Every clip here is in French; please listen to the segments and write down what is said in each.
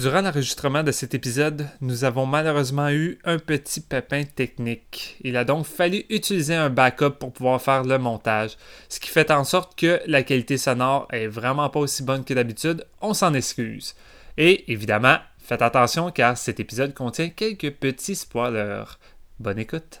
Durant l'enregistrement de cet épisode, nous avons malheureusement eu un petit pépin technique. Il a donc fallu utiliser un backup pour pouvoir faire le montage, ce qui fait en sorte que la qualité sonore est vraiment pas aussi bonne que d'habitude, on s'en excuse. Et évidemment, faites attention car cet épisode contient quelques petits spoilers. Bonne écoute!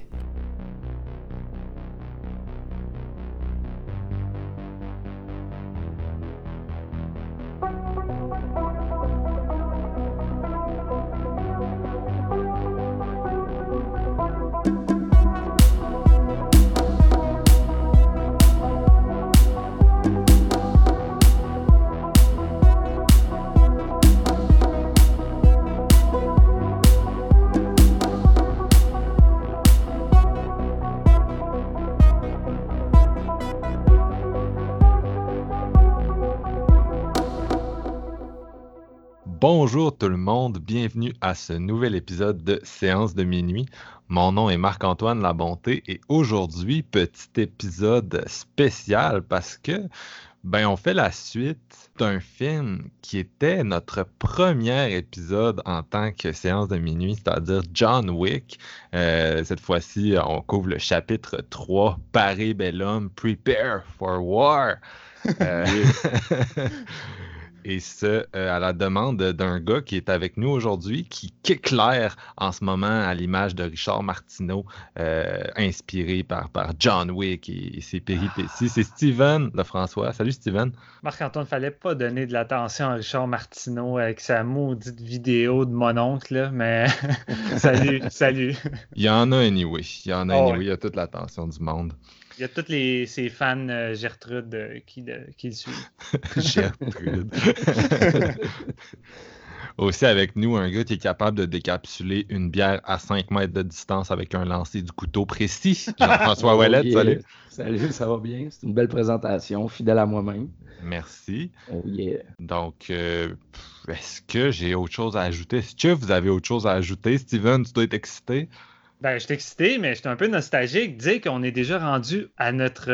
Bonjour tout le monde, bienvenue à ce nouvel épisode de Séance de minuit. Mon nom est Marc-Antoine Labonté et aujourd'hui, petit épisode spécial parce que on fait la suite d'un film qui était notre premier épisode en tant que séance de minuit, c'est-à-dire John Wick. Cette fois-ci, on couvre le chapitre 3, Parabellum, Prepare for War. Et ce, à la demande d'un gars qui est avec nous aujourd'hui, qui éclaire en ce moment à l'image de Richard Martineau, inspiré par John Wick et ses péripéties. C'est Steven Lefrançois. Salut Steven. Marc-Antoine, fallait pas donner de l'attention à Richard Martineau avec sa maudite vidéo de mon oncle, là, mais salut. Il y en a anyway. Il y a toute l'attention du monde. Il y a tous ses fans Gertrude qui le suivent. Gertrude. Aussi avec nous, un gars qui est capable de décapsuler une bière à 5 mètres de distance avec un lancer du couteau précis. Jean-François Ouellette, yeah. Salut. Salut, ça va bien? C'est une belle présentation, fidèle à moi-même. Merci. Oh yeah. Donc, est-ce que j'ai autre chose à ajouter? Est-ce que vous avez autre chose à ajouter? Steven, tu dois être excité? Je suis excité, mais j'étais un peu nostalgique de dire qu'on est déjà rendu à notre...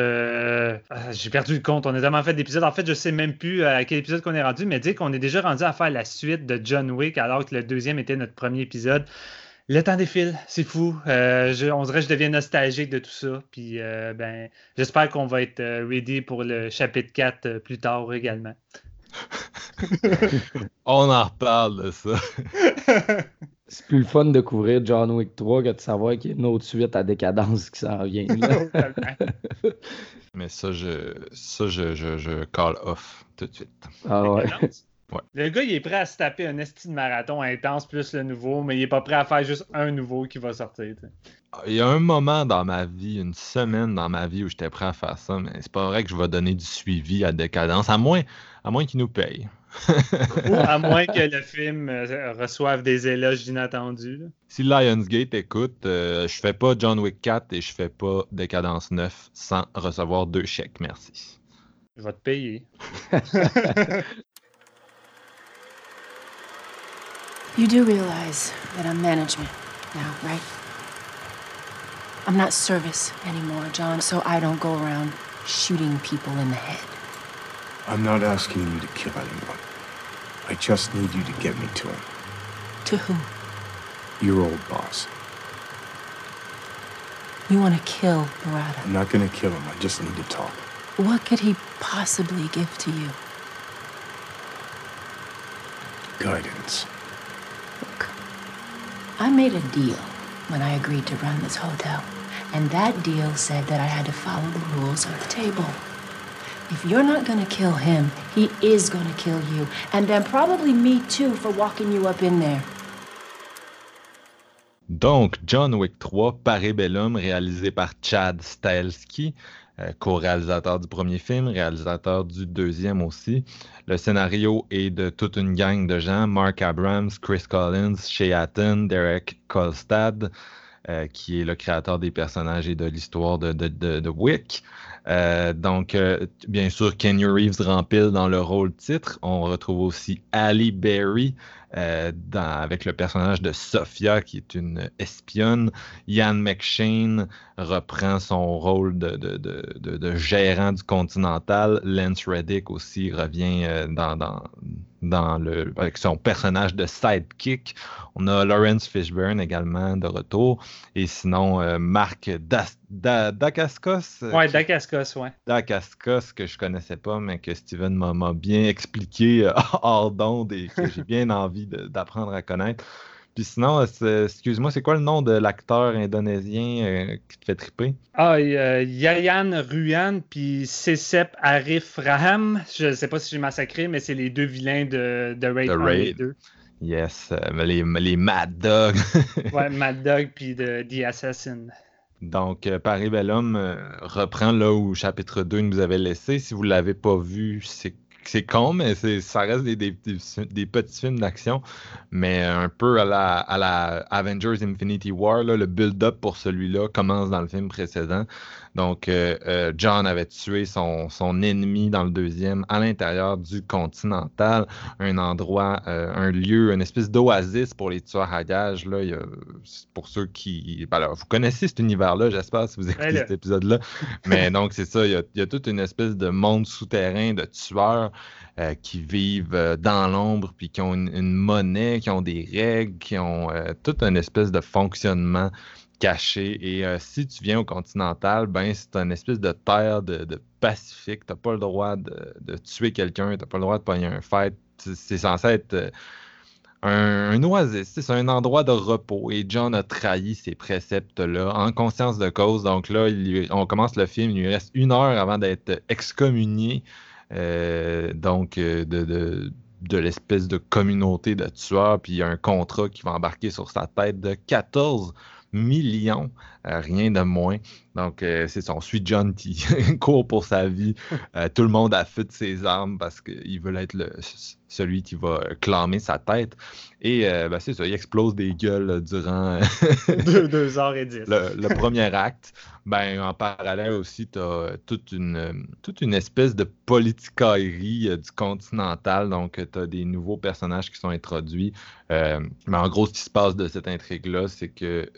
J'ai perdu le compte, on a tellement fait d'épisodes. En fait, je sais même plus à quel épisode qu'on est rendu, mais dire qu'on est déjà rendu à faire la suite de John Wick alors que le deuxième était notre premier épisode. Le temps défile, c'est fou. On dirait que je deviens nostalgique de tout ça. Puis j'espère qu'on va être ready pour le chapitre 4 plus tard également. On en reparle de ça. C'est plus le fun de couvrir John Wick 3 que de savoir qu'il y a une autre suite à décadence qui s'en vient. Là. Mais ça, je call off tout de suite. Ah ouais. Ouais. Le gars, il est prêt à se taper un esti de marathon intense plus le nouveau, mais il est pas prêt à faire juste un nouveau qui va sortir. T'sais. Il y a un moment dans ma vie, une semaine dans ma vie où j'étais prêt à faire ça, mais c'est pas vrai que je vais donner du suivi à décadence, à moins qu'ils nous payent. Ou à moins que le film reçoive des éloges inattendus. Là. Si Lionsgate écoute, je fais pas John Wick 4 et je fais pas Décadence 9 sans recevoir 2 chèques, merci. Je vais te payer. You do realize that I'm management now, right? I'm not service anymore, John, so I don't go around shooting people in the head. I'm not asking you to kill anyone. I just need you to get me to him. To who? Your old boss. You want to kill Barada? I'm not going to kill him. I just need to talk. What could he possibly give to you? Guidance. Look, I made a deal when I agreed to run this hotel. And that deal said that I had to follow the rules of the table. If you're not gonna kill him, he is gonna kill you. And then probably me too for walking you up in there. Donc, John Wick 3, Parabellum, réalisé par Chad Stahelski, co-réalisateur du premier film, réalisateur du deuxième aussi. Le scénario est de toute une gang de gens, Mark Abrams, Chris Collins, Shea Hatton, Derek Kolstad. qui est le créateur des personnages et de l'histoire de Wick. Donc, bien sûr, Keanu Reeves rempile dans le rôle titre. On retrouve aussi Halle Berry avec le personnage de Sophia, qui est une espionne. Ian McShane reprend son rôle de gérant du Continental. Lance Reddick aussi revient avec son personnage de sidekick. On a Lawrence Fishburne également de retour. Et sinon, Marc Dacascos. Oui, Dacascos, oui. Dacascos, que je ne connaissais pas, mais que Steven m'a bien expliqué hors d'onde et que j'ai bien envie d'apprendre à connaître. Puis sinon, excuse-moi, c'est quoi le nom de l'acteur indonésien qui te fait triper? Yayan Ruan puis Cecep Arif Rahman. Je ne sais pas si j'ai massacré, mais c'est les deux vilains de Raid 1 et 2. Yes, les Mad Dog. Ouais, Mad Dog puis The Assassin. Donc, Parabellum reprend là où chapitre 2 nous avait laissé. Si vous ne l'avez pas vu, c'est con, mais ça reste des petits films d'action, mais un peu à la Avengers Infinity War, là, le build-up pour celui-là commence dans le film précédent. Donc, John avait tué son ennemi dans le deuxième à l'intérieur du Continental, un endroit, un lieu, une espèce d'oasis pour les tueurs à gages. Là, pour ceux qui... Alors, vous connaissez cet univers-là, j'espère, si vous écoutez cet épisode-là. Mais donc, c'est ça, il y a toute une espèce de monde souterrain de tueurs qui vivent dans l'ombre, puis qui ont une monnaie, qui ont des règles, qui ont toute une espèce de fonctionnement caché. Et si tu viens au Continental, ben c'est une espèce de terre de pacifique. T'as pas le droit de tuer quelqu'un, t'as pas le droit de pogner un fight. C'est censé être un oasis, c'est un endroit de repos. Et John a trahi ces préceptes-là en conscience de cause. Donc là, on commence le film, il lui reste 1 heure avant d'être excommunié. Donc, de l'espèce de communauté de tueurs. Puis il y a un contrat qui va embarquer sur sa tête de 14 millions, rien de moins. Donc, c'est ça, on suit John qui court pour sa vie. Tout le monde affûte ses armes parce qu'il veut être celui qui va clamer sa tête. Et c'est ça, il explose des gueules durant 2 heures et 10. Le premier acte. Ben, en parallèle aussi, tu as toute une espèce de politicaillerie du Continental. Donc, tu as des nouveaux personnages qui sont introduits. Mais en gros, ce qui se passe de cette intrigue-là, c'est que...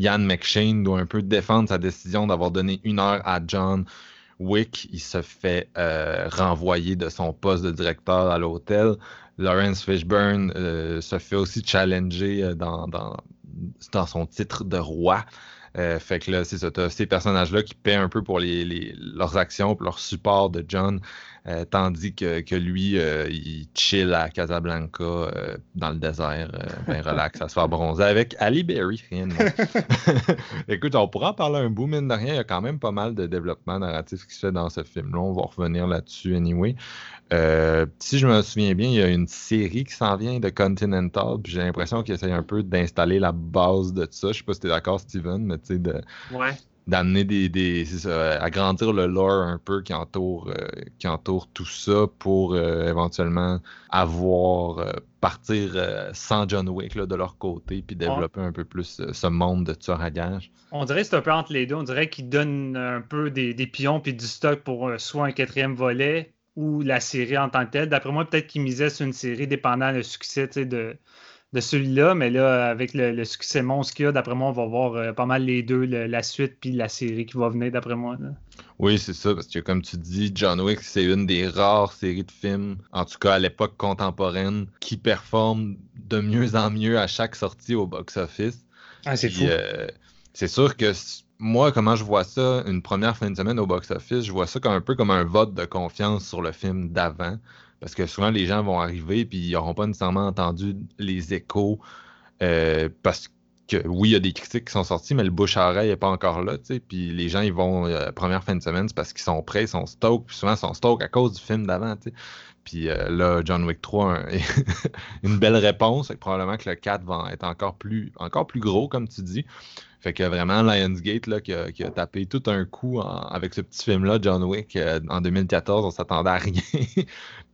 Ian McShane doit un peu défendre sa décision d'avoir donné 1 heure à John Wick. Il se fait renvoyer de son poste de directeur à l'hôtel. Lawrence Fishburne se fait aussi challenger dans son titre de roi. Fait que là, c'est ça, t'as ces personnages-là qui paient un peu pour leurs actions, pour leur support de John, tandis que lui, il chill à Casablanca dans le désert, ben relax, à se faire bronzer avec Halle Berry, rien de moins. Écoute, on pourra en parler un bout, mine de rien, il y a quand même pas mal de développement narratif qui se fait dans ce film-là, on va revenir là-dessus anyway. Si je me souviens bien, il y a une série qui s'en vient de Continental, puis j'ai l'impression qu'ils essayent un peu d'installer la base de ça. Je sais pas si t'es d'accord, Steven, mais tu sais, d'amener agrandir le lore un peu qui entoure tout ça pour éventuellement avoir partir sans John Wick là, de leur côté, puis développer un peu plus ce monde de tueurs à gages. On dirait que c'est un peu entre les deux. On dirait qu'ils donnent un peu des pions puis du stock pour soit un 4e volet ou la série en tant que telle. D'après moi, peut-être qu'ils misaient sur une série dépendant le succès de celui-là, mais là, avec le succès monstre qu'il y a, d'après moi, on va voir pas mal les deux, la suite puis la série qui va venir, d'après moi. Là. Oui, c'est ça, parce que comme tu dis, John Wick, c'est une des rares séries de films, en tout cas à l'époque contemporaine, qui performe de mieux en mieux à chaque sortie au box-office. Ah, c'est fou. C'est sûr que... Moi, comment je vois ça, une première fin de semaine au box-office, je vois ça comme un peu comme un vote de confiance sur le film d'avant, parce que souvent, les gens vont arriver et ils n'auront pas nécessairement entendu les échos, parce que, oui, il y a des critiques qui sont sorties, mais le bouche-à-oreille n'est pas encore là, tu sais, puis les gens, ils vont, première fin de semaine, c'est parce qu'ils sont prêts, ils sont stoked, puis souvent, ils sont stoked à cause du film d'avant, tu sais. Puis là, John Wick 3, une belle réponse, probablement que le 4 va être encore plus gros, comme tu dis. Fait que vraiment, Lionsgate là, qui a tapé tout un coup avec ce petit film-là, John Wick, en 2014, on s'attendait à rien.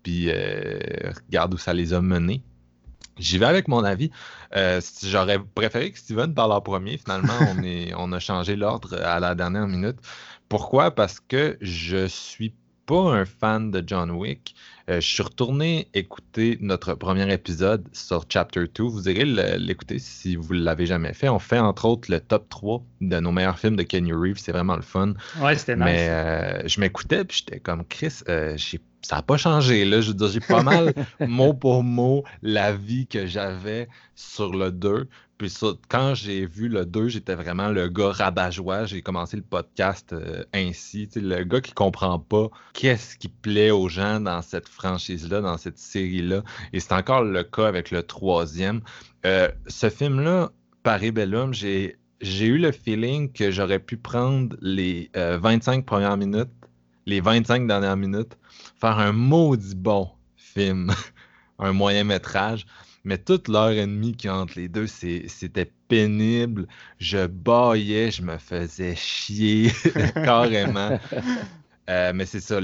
Puis regarde où ça les a menés. J'y vais avec mon avis. J'aurais préféré que Steven parle en premier. Finalement, on a changé l'ordre à la dernière minute. Pourquoi? Parce que je suis pas un fan de John Wick. Je suis retourné écouter notre premier épisode sur Chapter 2. Vous irez l'écouter si vous ne l'avez jamais fait. On fait entre autres le top 3 de nos meilleurs films de Keanu Reeves. C'est vraiment le fun. Ouais, c'était nice. Mais je m'écoutais puis j'étais comme Chris, ça n'a pas changé. Là. Je veux dire, j'ai pas mal mot pour mot l'avis que j'avais sur le 2. Puis ça, quand j'ai vu le 2, j'étais vraiment le gars rabat-joie. J'ai commencé le podcast ainsi. Tu sais, le gars qui comprend pas qu'est-ce qui plaît aux gens dans cette franchise-là, dans cette série-là. Et c'est encore le cas avec le troisième. Ce film-là, Parabellum, j'ai eu le feeling que j'aurais pu prendre les 25 premières minutes, les 25 dernières minutes, faire un maudit bon film, un moyen-métrage. Mais toute l'heure et demie qui entre les deux, c'était pénible. Je bâillais, je me faisais chier carrément. Mais c'est ça,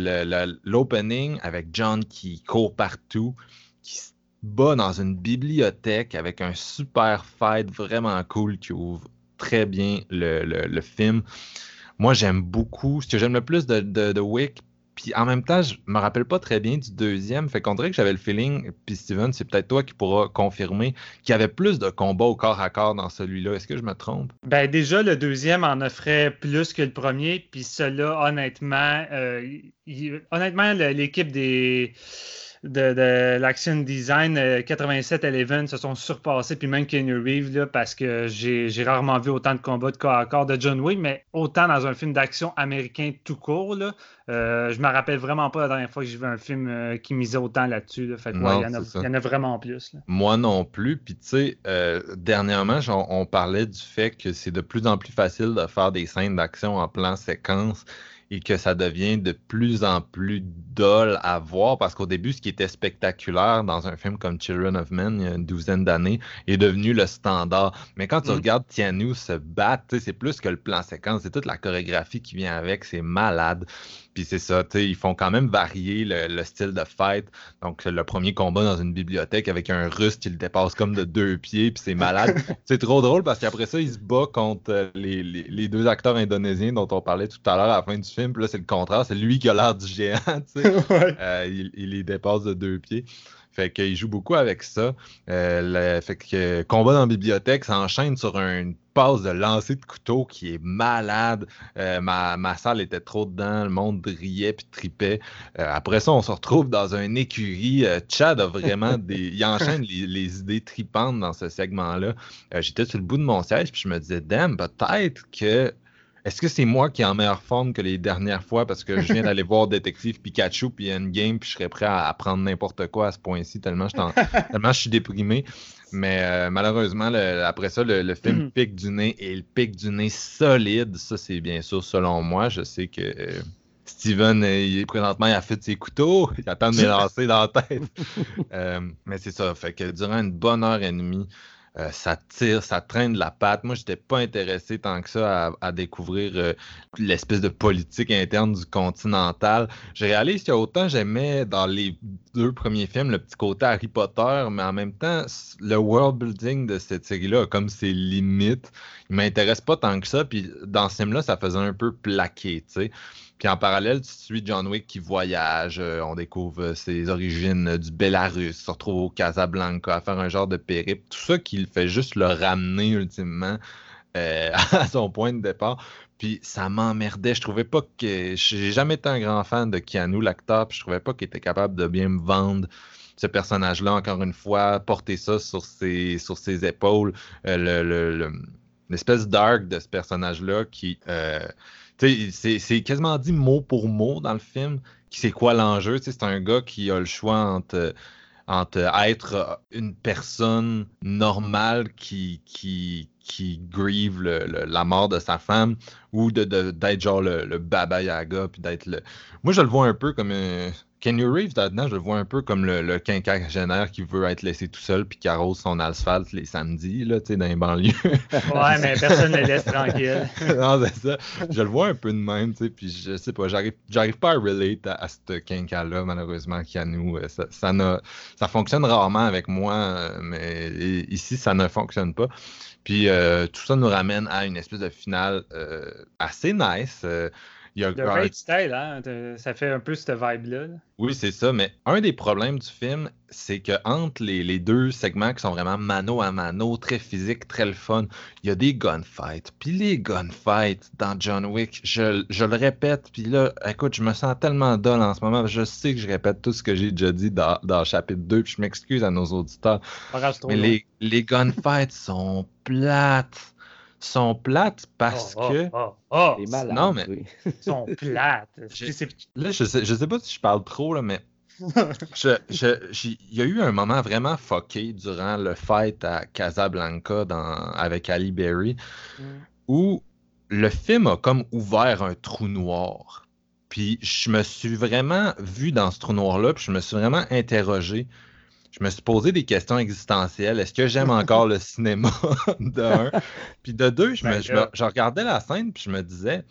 l'opening avec John qui court partout, qui se bat dans une bibliothèque avec un super fight vraiment cool qui ouvre très bien le film. Moi, j'aime beaucoup. Ce que j'aime le plus de Wick, puis en même temps, je me rappelle pas très bien du deuxième. Fait qu'on dirait que j'avais le feeling, puis Steven, c'est peut-être toi qui pourras confirmer, qu'il y avait plus de combats au corps à corps dans celui-là. Est-ce que je me trompe? Ben déjà, le deuxième en offrait plus que le premier. Puis cela, honnêtement, l'équipe de l'Action Design 87 à Eleven se sont surpassés, puis même Keanu Reeves, là, parce que j'ai rarement vu autant de combats de corps à corps de John Wick, mais autant dans un film d'action américain tout court. Là, je me rappelle vraiment pas la dernière fois que j'ai vu un film qui misait autant là-dessus. Là. Fait que, non, il y en a vraiment plus. Là. Moi non plus. Puis tu sais, dernièrement, on parlait du fait que c'est de plus en plus facile de faire des scènes d'action en plan séquence. Et que ça devient de plus en plus dole à voir, parce qu'au début, ce qui était spectaculaire dans un film comme Children of Men, il y a une douzaine d'années, est devenu le standard. Mais quand tu regardes Tian Wu se battre, c'est plus que le plan séquence, c'est toute la chorégraphie qui vient avec, c'est malade. Puis c'est ça, ils font quand même varier le style de fight. Donc, le premier combat dans une bibliothèque avec un Russe qui le dépasse comme de 2 pieds, puis c'est malade. C'est trop drôle parce qu'après ça, il se bat contre les 2 acteurs indonésiens dont on parlait tout à l'heure à la fin du film. Puis là, c'est le contraire, c'est lui qui a l'air du géant. Ouais. Il les dépasse de 2 pieds. Fait qu'il joue beaucoup avec ça. Fait que combat dans la bibliothèque s'enchaîne sur une passe de lancer de couteau qui est malade. Ma salle était trop dedans, le monde riait puis tripait. Après ça, on se retrouve dans une écurie. Chad a vraiment il enchaîne les idées tripantes dans ce segment-là. J'étais sur le bout de mon siège puis je me disais, damn, peut-être que... Est-ce que c'est moi qui est en meilleure forme que les dernières fois parce que je viens d'aller voir Détective Pikachu puis Endgame puis je serais prêt à prendre n'importe quoi à ce point-ci tellement je suis déprimé. Mais malheureusement, après ça, le film pique du nez et le pique du nez solide. Ça, c'est bien sûr selon moi. Je sais que Steven, présentement, il affûte ses couteaux. Il attend de me lancer dans la tête. Mais c'est ça. Fait que durant une bonne heure et demie, ça tire, ça traîne de la patte. Moi, j'étais pas intéressé tant que ça à découvrir l'espèce de politique interne du Continental. Je réalise qu'il y a autant j'aimais dans les 2 premiers films le petit côté Harry Potter, mais en même temps, le world building de cette série-là a comme ses limites. Il m'intéresse pas tant que ça, puis dans ce film-là, ça faisait un peu plaquer, tu sais. Puis en parallèle, tu suis John Wick qui voyage, on découvre ses origines du Bélarus, se retrouve au Casablanca, à faire un genre de périple. Tout ça qui fait juste le ramener ultimement à son point de départ. Puis ça m'emmerdait. Je trouvais pas que... J'ai jamais été un grand fan de Keanu, l'acteur, puis je trouvais pas qu'il était capable de bien me vendre ce personnage-là, encore une fois, porter ça sur ses épaules. L'espèce d'arc de ce personnage-là qui... c'est quasiment dit mot pour mot dans le film, qui c'est quoi l'enjeu. C'est un gars qui a le choix entre être une personne normale qui grieve la mort de sa femme ou d'être genre le Baba Yaga. Puis d'être le... Moi, je le vois un peu comme Keanu Reeves, là-dedans, je le vois un peu comme le quinquagénaire qui veut être laissé tout seul puis qui arrose son asphalte les samedis, là, tu sais, dans les banlieues. Ouais, mais personne ne le laisse tranquille. Non, c'est ça. Je le vois un peu de même, tu sais, puis je sais pas, j'arrive pas à relate à ce quinca-là, malheureusement, Keanu. Ça fonctionne rarement avec moi, mais ici, ça ne fonctionne pas. Puis tout ça nous ramène à une espèce de finale assez nice. The Raid style, hein? Ça fait un peu cette vibe-là. Oui, c'est ça, mais un des problèmes du film, c'est qu'entre les deux segments qui sont vraiment mano à mano, très physique, très le fun, il y a des gunfights. Puis les gunfights dans John Wick, je le répète, puis là, écoute, je me sens tellement dull en ce moment, je sais que je répète tout ce que j'ai déjà dit dans chapitre 2, puis je m'excuse à nos auditeurs, mais les gunfights sont plates. Sont plates parce que... les malades, non, mais... Oui. Sont plates. Là, je sais pas si je parle trop, là, mais... Il y a eu un moment vraiment fucké durant le fight à Casablanca avec Halle Berry, où le film a comme ouvert un trou noir. Puis je me suis vraiment vu dans ce trou noir-là, puis je me suis vraiment interrogé. Je me suis posé des questions existentielles. Est-ce que j'aime encore le cinéma, de un? Puis de deux, je regardais la scène puis je me disais,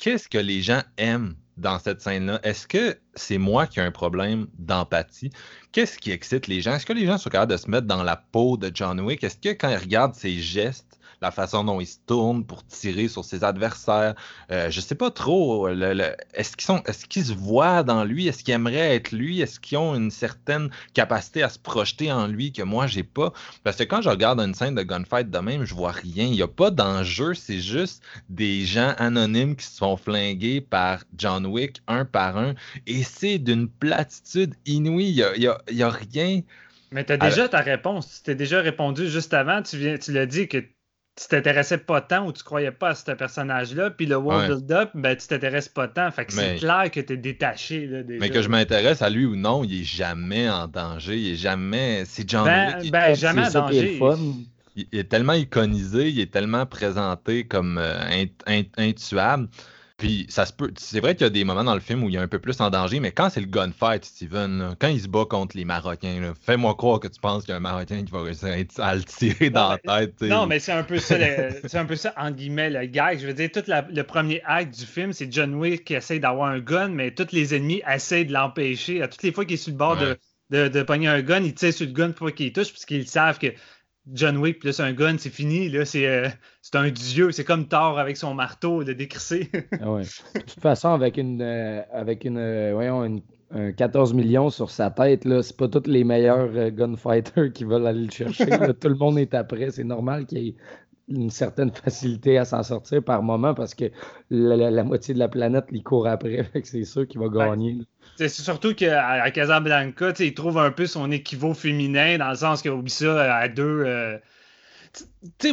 qu'est-ce que les gens aiment dans cette scène-là? Est-ce que c'est moi qui ai un problème d'empathie? Qu'est-ce qui excite les gens? Est-ce que les gens sont capables de se mettre dans la peau de John Wick? Est-ce que quand ils regardent ses gestes, la façon dont il se tourne pour tirer sur ses adversaires. Je sais pas trop. Est-ce qu'ils se voient dans lui? Est-ce qu'ils aimeraient être lui? Est-ce qu'ils ont une certaine capacité à se projeter en lui que moi, j'ai pas? Parce que quand je regarde une scène de gunfight de même, je vois rien. Il n'y a pas d'enjeu. C'est juste des gens anonymes qui se font flinguer par John Wick, un par un. Et c'est d'une platitude inouïe. Il n'y a rien. Mais tu as déjà ta réponse. Tu t'es déjà répondu juste avant. Tu l'as dit que tu t'intéressais pas tant ou tu croyais pas à ce personnage-là, puis le world build-up, ben tu t'intéresses pas tant, fait que c'est clair que t'es détaché. Là, déjà. Mais que je m'intéresse à lui ou non, il est jamais en danger, il est jamais... C'est John Wick. Jamais en danger. Il est tellement iconisé, il est tellement présenté comme intuable. Puis, ça se peut. C'est vrai qu'il y a des moments dans le film où il y a un peu plus en danger, mais quand c'est le gunfight, Steven, là, quand il se bat contre les Marocains, là, fais-moi croire que tu penses qu'il y a un Marocain qui va réussir à le tirer dans la tête. T'sais. Non, mais c'est un peu ça, c'est un peu ça, entre guillemets, le gag. Je veux dire, tout le premier acte du film, c'est John Wick qui essaie d'avoir un gun, mais tous les ennemis essaient de l'empêcher. À toutes les fois qu'il est sur le bord de pogner un gun, il tire sur le gun pour qu'il touche, puisqu'ils savent que John Wick plus un gun, c'est fini, là, c'est un dieu, c'est comme Thor avec son marteau de décrisser. Ouais. De toute façon, avec un 14 millions sur sa tête, là, c'est pas tous les meilleurs gunfighters qui veulent aller le chercher. Là, tout le monde est après. C'est normal qu'il y ait une certaine facilité à s'en sortir par moment parce que la moitié de la planète l'y court après, fait que c'est sûr qu'il va gagner. C'est surtout qu'à Casablanca, il trouve un peu son équivalent féminin dans le sens qu'il oublie ça à deux.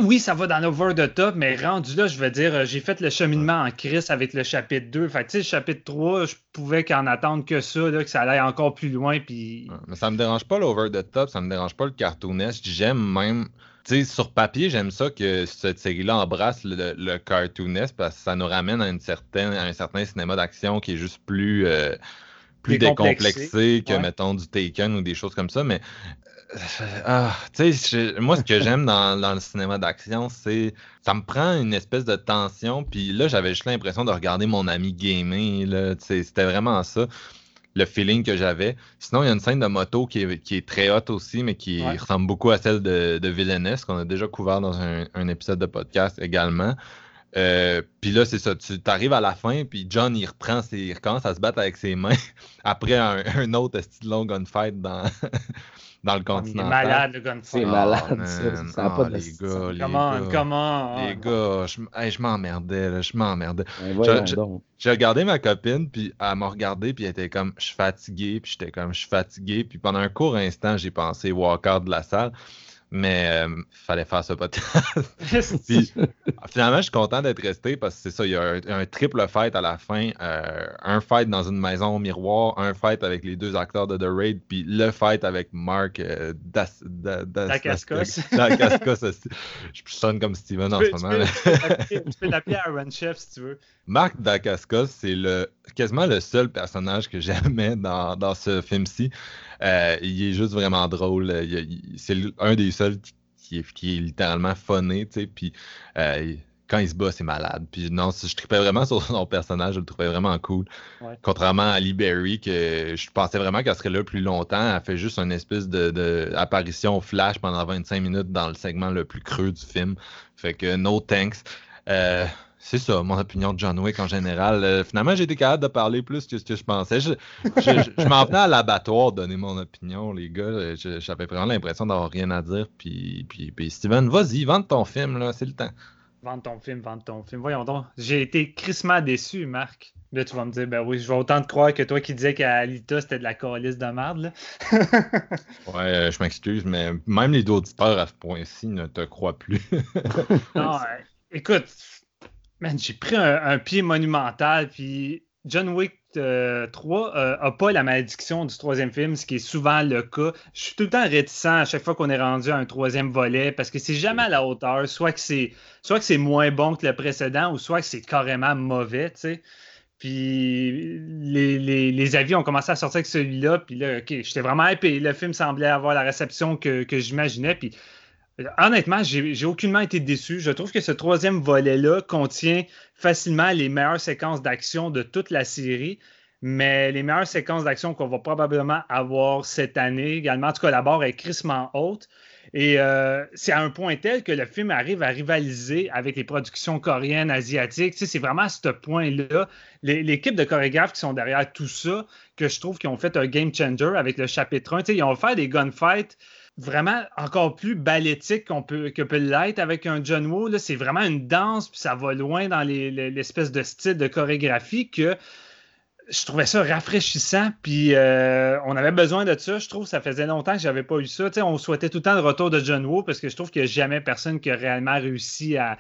Oui, ça va dans l'over the top, mais rendu là, je veux dire, j'ai fait le cheminement en crise avec le chapitre 2. Fait que, le chapitre 3, je pouvais qu'en attendre que ça, là, que ça allait encore plus loin. Puis... Mais ça me dérange pas l'over the top, ça me dérange pas le cartoonesque. J'aime même. T'sais, sur papier, j'aime ça que cette série-là embrasse le cartoonist parce que ça nous ramène à un certain cinéma d'action qui est juste plus décomplexé que, mettons, du Taken ou des choses comme ça. Mais moi, ce que j'aime dans le cinéma d'action, c'est ça me prend une espèce de tension. Puis là, j'avais juste l'impression de regarder mon ami gamer. Là, c'était vraiment ça. Le feeling que j'avais. Sinon, il y a une scène de moto qui est très haute aussi, mais qui ressemble beaucoup à celle de Villeneuve, qu'on a déjà couvert dans un épisode de podcast également. Puis là, c'est ça. Tu t'arrives à la fin, puis John, il recommence à se battre avec ses mains après un autre long gunfight dans le continent. C'est malade, le gunfight. C'est malade, ça n'a pas de sens. Les gars, je m'emmerdais, là, je m'emmerdais. J'ai regardé ma copine, puis elle m'a regardé, puis elle était comme, je suis fatigué, puis j'étais comme, je suis fatigué. Puis pendant un court instant, j'ai pensé walk out de la salle. mais fallait faire ce podcast. Puis, finalement, je suis content d'être resté parce que c'est ça, il y a un triple fight à la fin, un fight dans une maison au miroir, un fight avec les deux acteurs de The Raid, puis le fight avec Marc Dacascos. Je sonne comme Steven en ce moment. Tu peux l'appeler Aaron Chef si tu veux. Marc Dacascos, c'est quasiment le seul personnage que j'aimais dans ce film-ci. Il est juste vraiment drôle. C'est un des seuls qui est littéralement funné, tu sais, puis quand il se bat, c'est malade. Puis non, je trippais vraiment sur son personnage, je le trouvais vraiment cool. Ouais. Contrairement à Halle Berry, que je pensais vraiment qu'elle serait là plus longtemps, elle fait juste une espèce de apparition flash pendant 25 minutes dans le segment le plus creux du film. Fait que no thanks. C'est ça, mon opinion de John Wick en général. Finalement, j'ai été capable de parler plus que ce que je pensais. Je m'en venais à l'abattoir donner mon opinion, les gars. J'avais vraiment l'impression d'avoir rien à dire. Puis Steven, vas-y, vende ton film, là, c'est le temps. Vende ton film. Voyons donc. J'ai été crissement déçu, Marc. Là, tu vas me dire, ben oui, je vais autant te croire que toi qui disais qu'Alita, c'était de la câlisse de merde, là. Ouais, je m'excuse, mais même les auditeurs à ce point-ci ne te croient plus. Non, écoute... Man, j'ai pris un pied monumental, puis John Wick 3 n'a pas la malédiction du troisième film, ce qui est souvent le cas. Je suis tout le temps réticent à chaque fois qu'on est rendu à un troisième volet, parce que c'est jamais à la hauteur, soit que c'est moins bon que le précédent, ou soit que c'est carrément mauvais, tu sais. Puis les avis ont commencé à sortir avec celui-là, puis là, ok, j'étais vraiment hypé, le film semblait avoir la réception que j'imaginais, puis... Honnêtement, j'ai aucunement été déçu. Je trouve que ce troisième volet-là contient facilement les meilleures séquences d'action de toute la série, mais les meilleures séquences d'action qu'on va probablement avoir cette année également. En tout cas, la barre est crissement haute. Et c'est à un point tel que le film arrive à rivaliser avec les productions coréennes, asiatiques. Tu sais, c'est vraiment à ce point-là. L'équipe de chorégraphes qui sont derrière tout ça, que je trouve qu'ils ont fait un game changer avec le chapitre 1. Tu sais, ils ont fait des gunfights vraiment encore plus ballétique que peut l'être avec un John Woo. Là, c'est vraiment une danse, puis ça va loin dans l'espèce de style de chorégraphie que je trouvais ça rafraîchissant, puis on avait besoin de ça. Je trouve que ça faisait longtemps que j'avais pas eu ça. Tu sais, on souhaitait tout le temps le retour de John Woo parce que je trouve qu'il n'y a jamais personne qui a réellement réussi à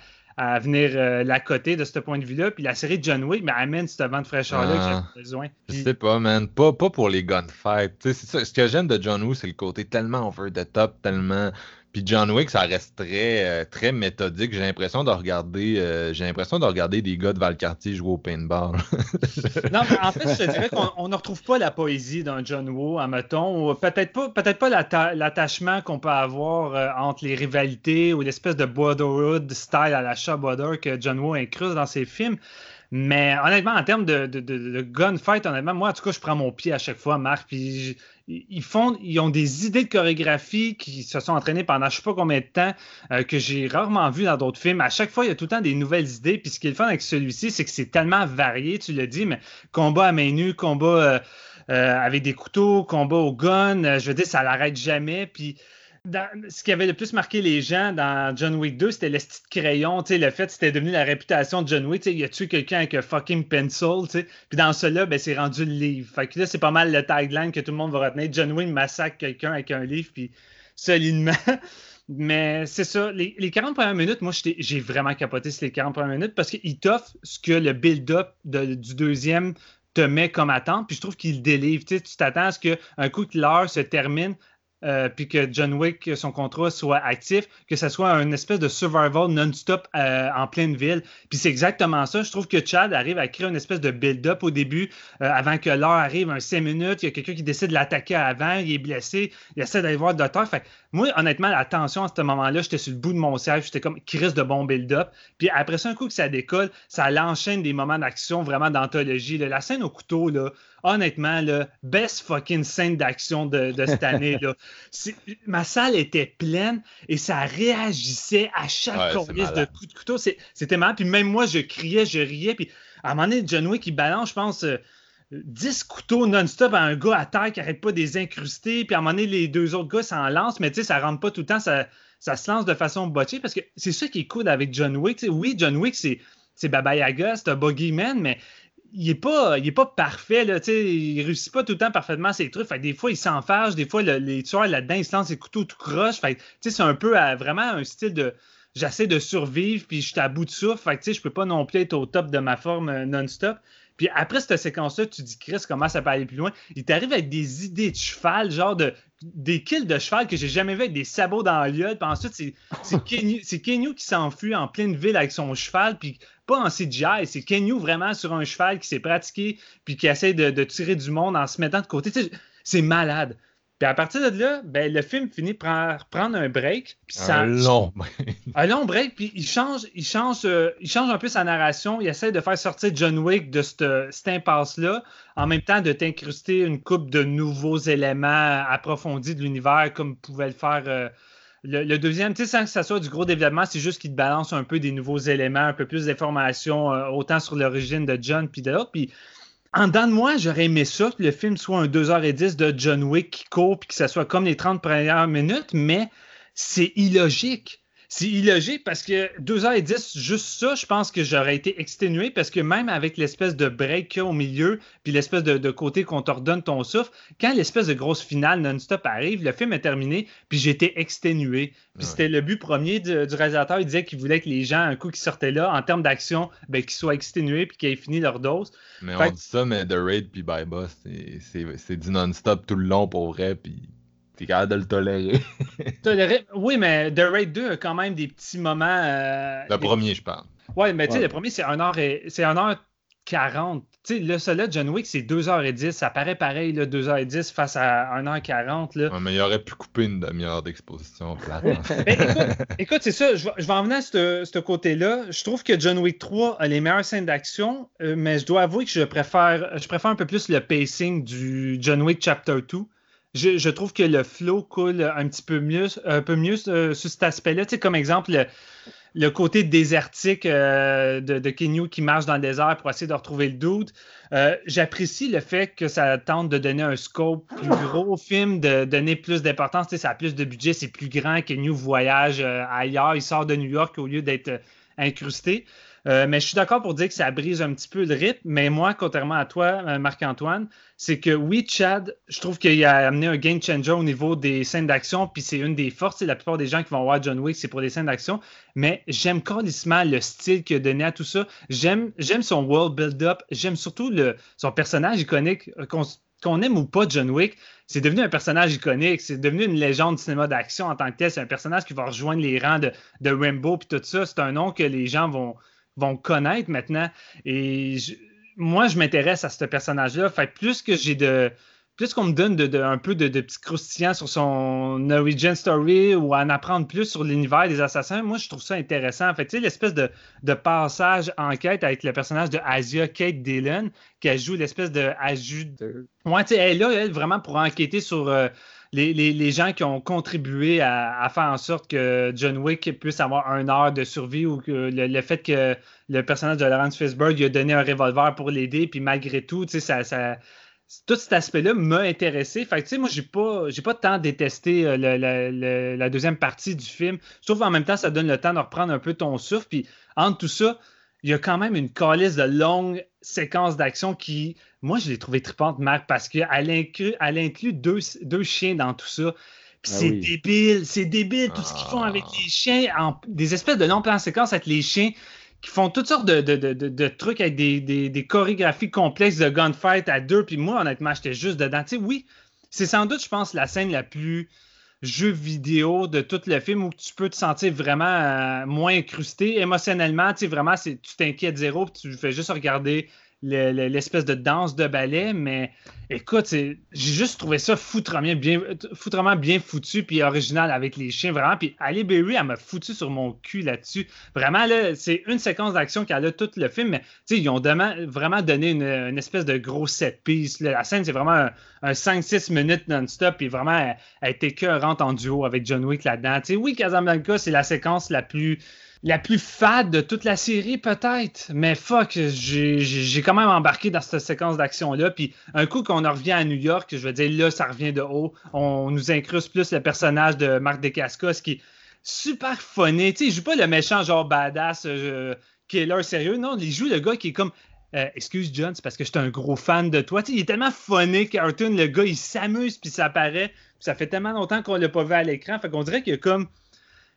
venir l'accoter de ce point de vue-là. Puis la série de John Wick amène ce vent de fraîcheur-là que j'avais besoin. Puis... Je sais pas, man. Pas pour les gunfights. C'est ça. Ce que j'aime de John Woo, c'est le côté tellement over the top, tellement... Puis John Wick, ça reste très méthodique. J'ai l'impression de regarder des gars de Valcartier jouer au paintball. Non, mais en fait, je te dirais qu'on ne retrouve pas la poésie d'un John Woo, admettons. Peut-être pas l'attachement qu'on peut avoir entre les rivalités ou l'espèce de brotherhood style à la Shaw Brother que John Woo incruste dans ses films. Mais honnêtement, en termes de gunfight, honnêtement, moi, en tout cas, je prends mon pied à chaque fois, Marc. Puis ils ont des idées de chorégraphie qui se sont entraînées pendant je ne sais pas combien de temps, que j'ai rarement vu dans d'autres films. À chaque fois, il y a tout le temps des nouvelles idées. Puis ce qui est le fun avec celui-ci, c'est que c'est tellement varié, tu l'as dit, mais combat à main nue, combat avec des couteaux, combat au gun, je veux dire, ça l'arrête jamais. Puis... ce qui avait le plus marqué les gens dans John Wick 2, c'était le style de crayon, le fait que c'était devenu la réputation de John Wick, il a tué quelqu'un avec un fucking pencil, t'sais. Puis dans celui-là, ben, c'est rendu le livre. Fait que là, c'est pas mal le tagline que tout le monde va retenir. John Wick massacre quelqu'un avec un livre, puis solidement. Mais c'est ça, les 40 premières minutes, moi, j'ai vraiment capoté sur les 40 premières minutes parce qu'il t'offre ce que le build-up du deuxième te met comme attente, puis je trouve qu'il délivre. T'sais, tu t'attends à ce qu'un coup que l'heure se termine, puis que John Wick, son contrat soit actif, que ça soit une espèce de survival non-stop en pleine ville. Puis c'est exactement ça. Je trouve que Chad arrive à créer une espèce de build-up au début, avant que l'heure arrive, un 5 minutes, il y a quelqu'un qui décide de l'attaquer avant, il est blessé, il essaie d'aller voir le docteur. Fait que moi, honnêtement, la tension à ce moment-là, j'étais sur le bout de mon siège, j'étais comme crisse de bon build-up. Puis après ça, un coup que ça décolle, ça l'enchaîne des moments d'action vraiment d'anthologie. Là, la scène au couteau, là, honnêtement, le best fucking scène d'action de cette année, là. Ma salle était pleine et ça réagissait à chaque combinaison de coups de couteau. C'était marrant. Puis même moi, je criais, je riais. Puis à un moment donné, John Wick, il balance, je pense, 10 couteaux non-stop à un gars à terre qui n'arrête pas de les incruster. Puis à un moment donné, les deux autres gars s'en lancent, mais tu sais, ça ne rentre pas tout le temps. Ça se lance de façon botchée parce que c'est ça qui est cool avec John Wick. T'sais, oui, John Wick, c'est Baba Yaga, c'est un bogeyman, mais il est pas parfait, là, il réussit pas tout le temps parfaitement ses trucs. Fait que des fois, il s'enfarge, des fois, les tueurs là-dedans, ils se lancent les couteaux tout croche. Fait que, c'est un peu vraiment un style de j'essaie de survivre, puis je suis à bout de souffle. Fait que je peux pas non plus être au top de ma forme non-stop. Puis après cette séquence-là, tu dis, Chris, comment ça peut aller plus loin? Il t'arrive avec des idées de cheval, genre des kills de cheval que j'ai jamais vu avec des sabots dans l'œil. Puis ensuite, c'est Keanu qui s'enfuit en pleine ville avec son cheval, puis pas en CGI, c'est Keanu vraiment sur un cheval qui s'est pratiqué, puis qui essaie de tirer du monde en se mettant de côté. T'sais, c'est malade. Puis à partir de là, ben, le film finit par prendre un break. Puis un long break, puis il change un peu sa narration. Il essaie de faire sortir John Wick de cette impasse-là, en même temps de t'incruster une couple de nouveaux éléments approfondis de l'univers, comme pouvait le faire le deuxième. Tu sais, sans que ça soit du gros développement, c'est juste qu'il te balance un peu des nouveaux éléments, un peu plus d'informations, autant sur l'origine de John puis de l'autre. Puis en dedans de moi, j'aurais aimé ça que le film soit un 2h10 de John Wick qui court puis que ça soit comme les 30 premières minutes, mais c'est illogique. C'est illogique parce que 2h10, juste ça, je pense que j'aurais été exténué parce que même avec l'espèce de break qu'il y a au milieu puis l'espèce de côté qu'on te redonne ton souffle, quand l'espèce de grosse finale non-stop arrive, le film est terminé puis j'étais exténué. Puis c'était le but premier du réalisateur. Il disait qu'il voulait que les gens, un coup qui sortaient là, en termes d'action, ben, qu'ils soient exténués puis qu'ils aient fini leur dose. Mais fait on dit ça, mais The Raid puis Bye Boss, c'est du non-stop tout le long pour vrai puis... T'es capable de le tolérer. Oui, mais The Raid 2 a quand même des petits moments... Le premier, je parle. Oui, mais tu sais, le premier, c'est 1h40. Tu sais, le seul de John Wick, c'est 2h10. Ça paraît pareil, là, 2h10 face à 1h40. Là. Ouais, mais il aurait pu couper une demi-heure d'exposition. écoute, c'est ça. Je vais en venir à ce côté-là. Je trouve que John Wick 3 a les meilleures scènes d'action, mais je dois avouer que je préfère un peu plus le pacing du John Wick Chapter 2. Je trouve que le flow coule un peu mieux sur cet aspect-là. Tu sais, comme exemple, le côté désertique de Keanu qui marche dans le désert pour essayer de retrouver le dude. J'apprécie le fait que ça tente de donner un scope plus gros au film, de donner plus d'importance. Tu sais, ça a plus de budget, c'est plus grand. Keanu voyage ailleurs, il sort de New York au lieu d'être incrusté. Mais je suis d'accord pour dire que ça brise un petit peu le rythme, mais moi, contrairement à toi, Marc-Antoine, c'est que oui, Chad, je trouve qu'il a amené un game changer au niveau des scènes d'action, puis c'est une des forces, la plupart des gens qui vont voir John Wick, c'est pour des scènes d'action, mais j'aime carrément le style qu'il a donné à tout ça, j'aime son world build-up, j'aime surtout son personnage iconique, qu'on aime ou pas John Wick, c'est devenu un personnage iconique, c'est devenu une légende du cinéma d'action en tant que tel, c'est un personnage qui va rejoindre les rangs de Rambo, puis tout ça, c'est un nom que les gens vont connaître maintenant. Et moi, je m'intéresse à ce personnage-là. Fait plus qu'on me donne un peu de petits croustillants sur son origin story ou à en apprendre plus sur l'univers des assassins, moi, je trouve ça intéressant. Fait tu sais, l'espèce de passage en quête avec le personnage de Asia Kate Dillon, qui joue l'espèce de ajout de... Ouais, tu sais, elle, vraiment, pour enquêter sur... Les gens qui ont contribué à faire en sorte que John Wick puisse avoir 1 heure de survie ou que le fait que le personnage de Lawrence Fishburne lui a donné un revolver pour l'aider, puis malgré tout, tu sais, tout cet aspect-là m'a intéressé. Fait que, tu sais, moi, j'ai pas tant détesté la deuxième partie du film. Je trouve qu'en même temps, ça donne le temps de reprendre un peu ton souffle. Puis entre tout ça, il y a quand même une calisse de longues séquences d'action qui... Moi, je l'ai trouvé trippante, Marc, parce qu'elle inclut deux chiens dans tout ça. Puis c'est débile tout ce qu'ils font avec les chiens, des espèces de longs plans en séquence avec les chiens qui font toutes sortes de trucs avec des chorégraphies complexes de gunfight à deux. Puis moi, honnêtement, j'étais juste dedans. Tu sais, oui, c'est sans doute, je pense, la scène la plus jeu vidéo de tout le film où tu peux te sentir vraiment moins incrusté émotionnellement. Tu sais, vraiment, tu t'inquiètes zéro puis tu fais juste regarder... l'espèce de danse de ballet, mais écoute, j'ai juste trouvé ça foutrement bien foutu puis original avec les chiens, vraiment. Puis Halle Berry, elle m'a foutu sur mon cul là-dessus. Vraiment, là, c'est une séquence d'action qu'elle a tout le film, mais tu sais, ils ont vraiment donné une espèce de gros set piece. La scène, c'est vraiment un 5-6 minutes non-stop, puis vraiment, elle était écœurante en duo avec John Wick là-dedans. Tu sais, oui, Casablanca, c'est la séquence la plus fade de toute la série, peut-être. Mais fuck, j'ai quand même embarqué dans cette séquence d'action-là. Puis un coup qu'on en revient à New York, je veux dire, là, ça revient de haut. On nous incruste plus le personnage de Marc Dacascos qui est super funny. Tu sais, il joue pas le méchant genre badass killer sérieux. Non, il joue le gars qui est comme excuse John, c'est parce que j'étais un gros fan de toi. Tu sais, il est tellement funny, Cartoon, le gars, il s'amuse, puis ça apparaît. Puis ça fait tellement longtemps qu'on l'a pas vu à l'écran. Fait qu'on dirait qu'il y a comme.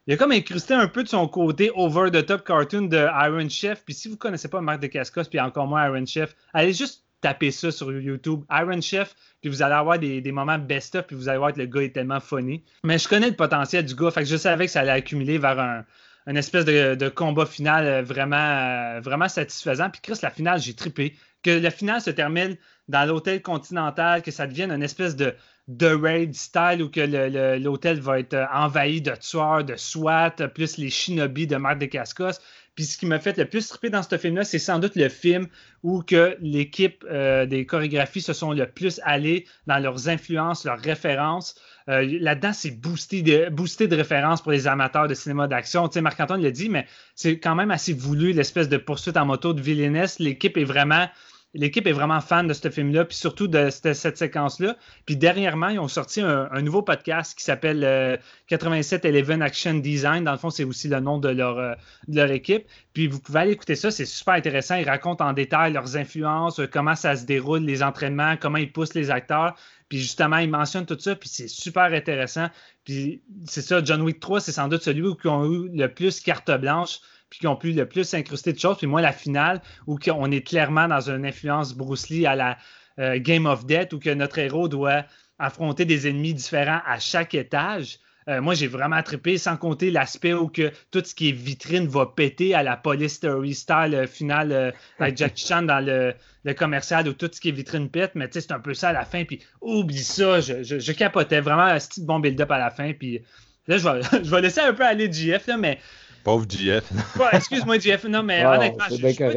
Il a comme incrusté un peu de son côté over the top cartoon de Iron Chef. Puis si vous connaissez pas Marc Dacascos, puis encore moins Iron Chef, allez juste taper ça sur YouTube, Iron Chef, puis vous allez avoir des moments best-of, puis vous allez voir que le gars est tellement funny. Mais je connais le potentiel du gars, fait que je savais que ça allait accumuler vers un espèce de combat final vraiment, vraiment satisfaisant. Puis Chris, la finale, j'ai trippé. Que la finale se termine dans l'hôtel Continental, que ça devienne une espèce de The Raid style, où que l'hôtel va être envahi de tueurs, de SWAT, plus les shinobi de Marc Dacascos. Puis ce qui m'a fait le plus tripper dans ce film-là, c'est sans doute le film où que l'équipe des chorégraphies se sont le plus allées dans leurs influences, leurs références. Là-dedans, c'est boosté de références pour les amateurs de cinéma d'action. Tu sais, Marc-Antoine l'a dit, mais c'est quand même assez voulu, l'espèce de poursuite en moto de Villeneuve. L'équipe est vraiment fan de ce film-là, puis surtout de cette séquence-là. Puis dernièrement, ils ont sorti un nouveau podcast qui s'appelle 9711 Action Design. Dans le fond, c'est aussi le nom de leur équipe. Puis vous pouvez aller écouter ça, c'est super intéressant. Ils racontent en détail leurs influences, comment ça se déroule, les entraînements, comment ils poussent les acteurs. Puis justement, ils mentionnent tout ça, puis c'est super intéressant. Puis c'est ça, John Wick 3, c'est sans doute celui où ils ont eu le plus carte blanche, puis qui ont pu le plus incruster de choses. Puis moi, la finale, où on est clairement dans une influence Bruce Lee à la Game of Death, où que notre héros doit affronter des ennemis différents à chaque étage. Moi, j'ai vraiment trippé, sans compter l'aspect où que tout ce qui est vitrine va péter à la Police Story style finale, avec Jackie Chan dans le commercial, où tout ce qui est vitrine pète, mais tu sais, c'est un peu ça à la fin, puis oublie ça, je capotais vraiment un petit bon build-up à la fin, puis là, je vais laisser un peu aller JF, là, mais pauvre JF. Ouais, excuse-moi, JF. Non, mais wow, honnêtement, je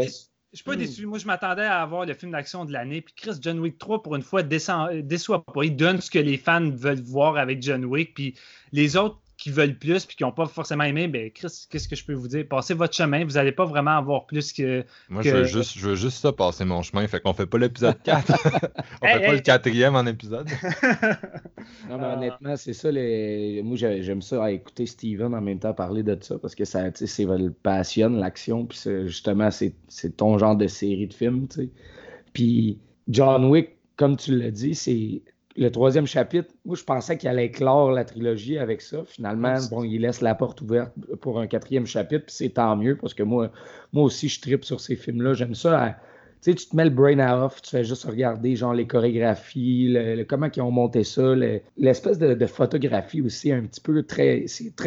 suis pas déçu. Moi, je m'attendais à avoir le film d'action de l'année. Puis Chris, John Wick 3, pour une fois, déçoit pas. Il donne ce que les fans veulent voir avec John Wick. Puis les autres qui veulent plus puis qui n'ont pas forcément aimé, ben Chris, qu'est-ce que je peux vous dire? Passez votre chemin. Vous n'allez pas vraiment avoir plus que... Moi, je veux juste ça, passer mon chemin. Fait qu'on fait pas l'épisode 4. On fait pas le quatrième en épisode. Non, mais honnêtement, c'est ça. Moi, j'aime ça écouter Steven en même temps parler de ça parce que ça, tu sais, ça passionne l'action. Puis justement, c'est ton genre de série de films, tu sais. Puis John Wick, comme tu l'as dit, c'est... Le troisième chapitre, moi, je pensais qu'il allait éclore la trilogie avec ça. Finalement, bon, il laisse la porte ouverte pour un quatrième chapitre, puis c'est tant mieux, parce que moi aussi, je trippe sur ces films-là. J'aime ça. Tu sais, tu te mets le brain à off, tu fais juste regarder, genre, les chorégraphies, comment ils ont monté ça, l'espèce de photographie aussi, un petit peu très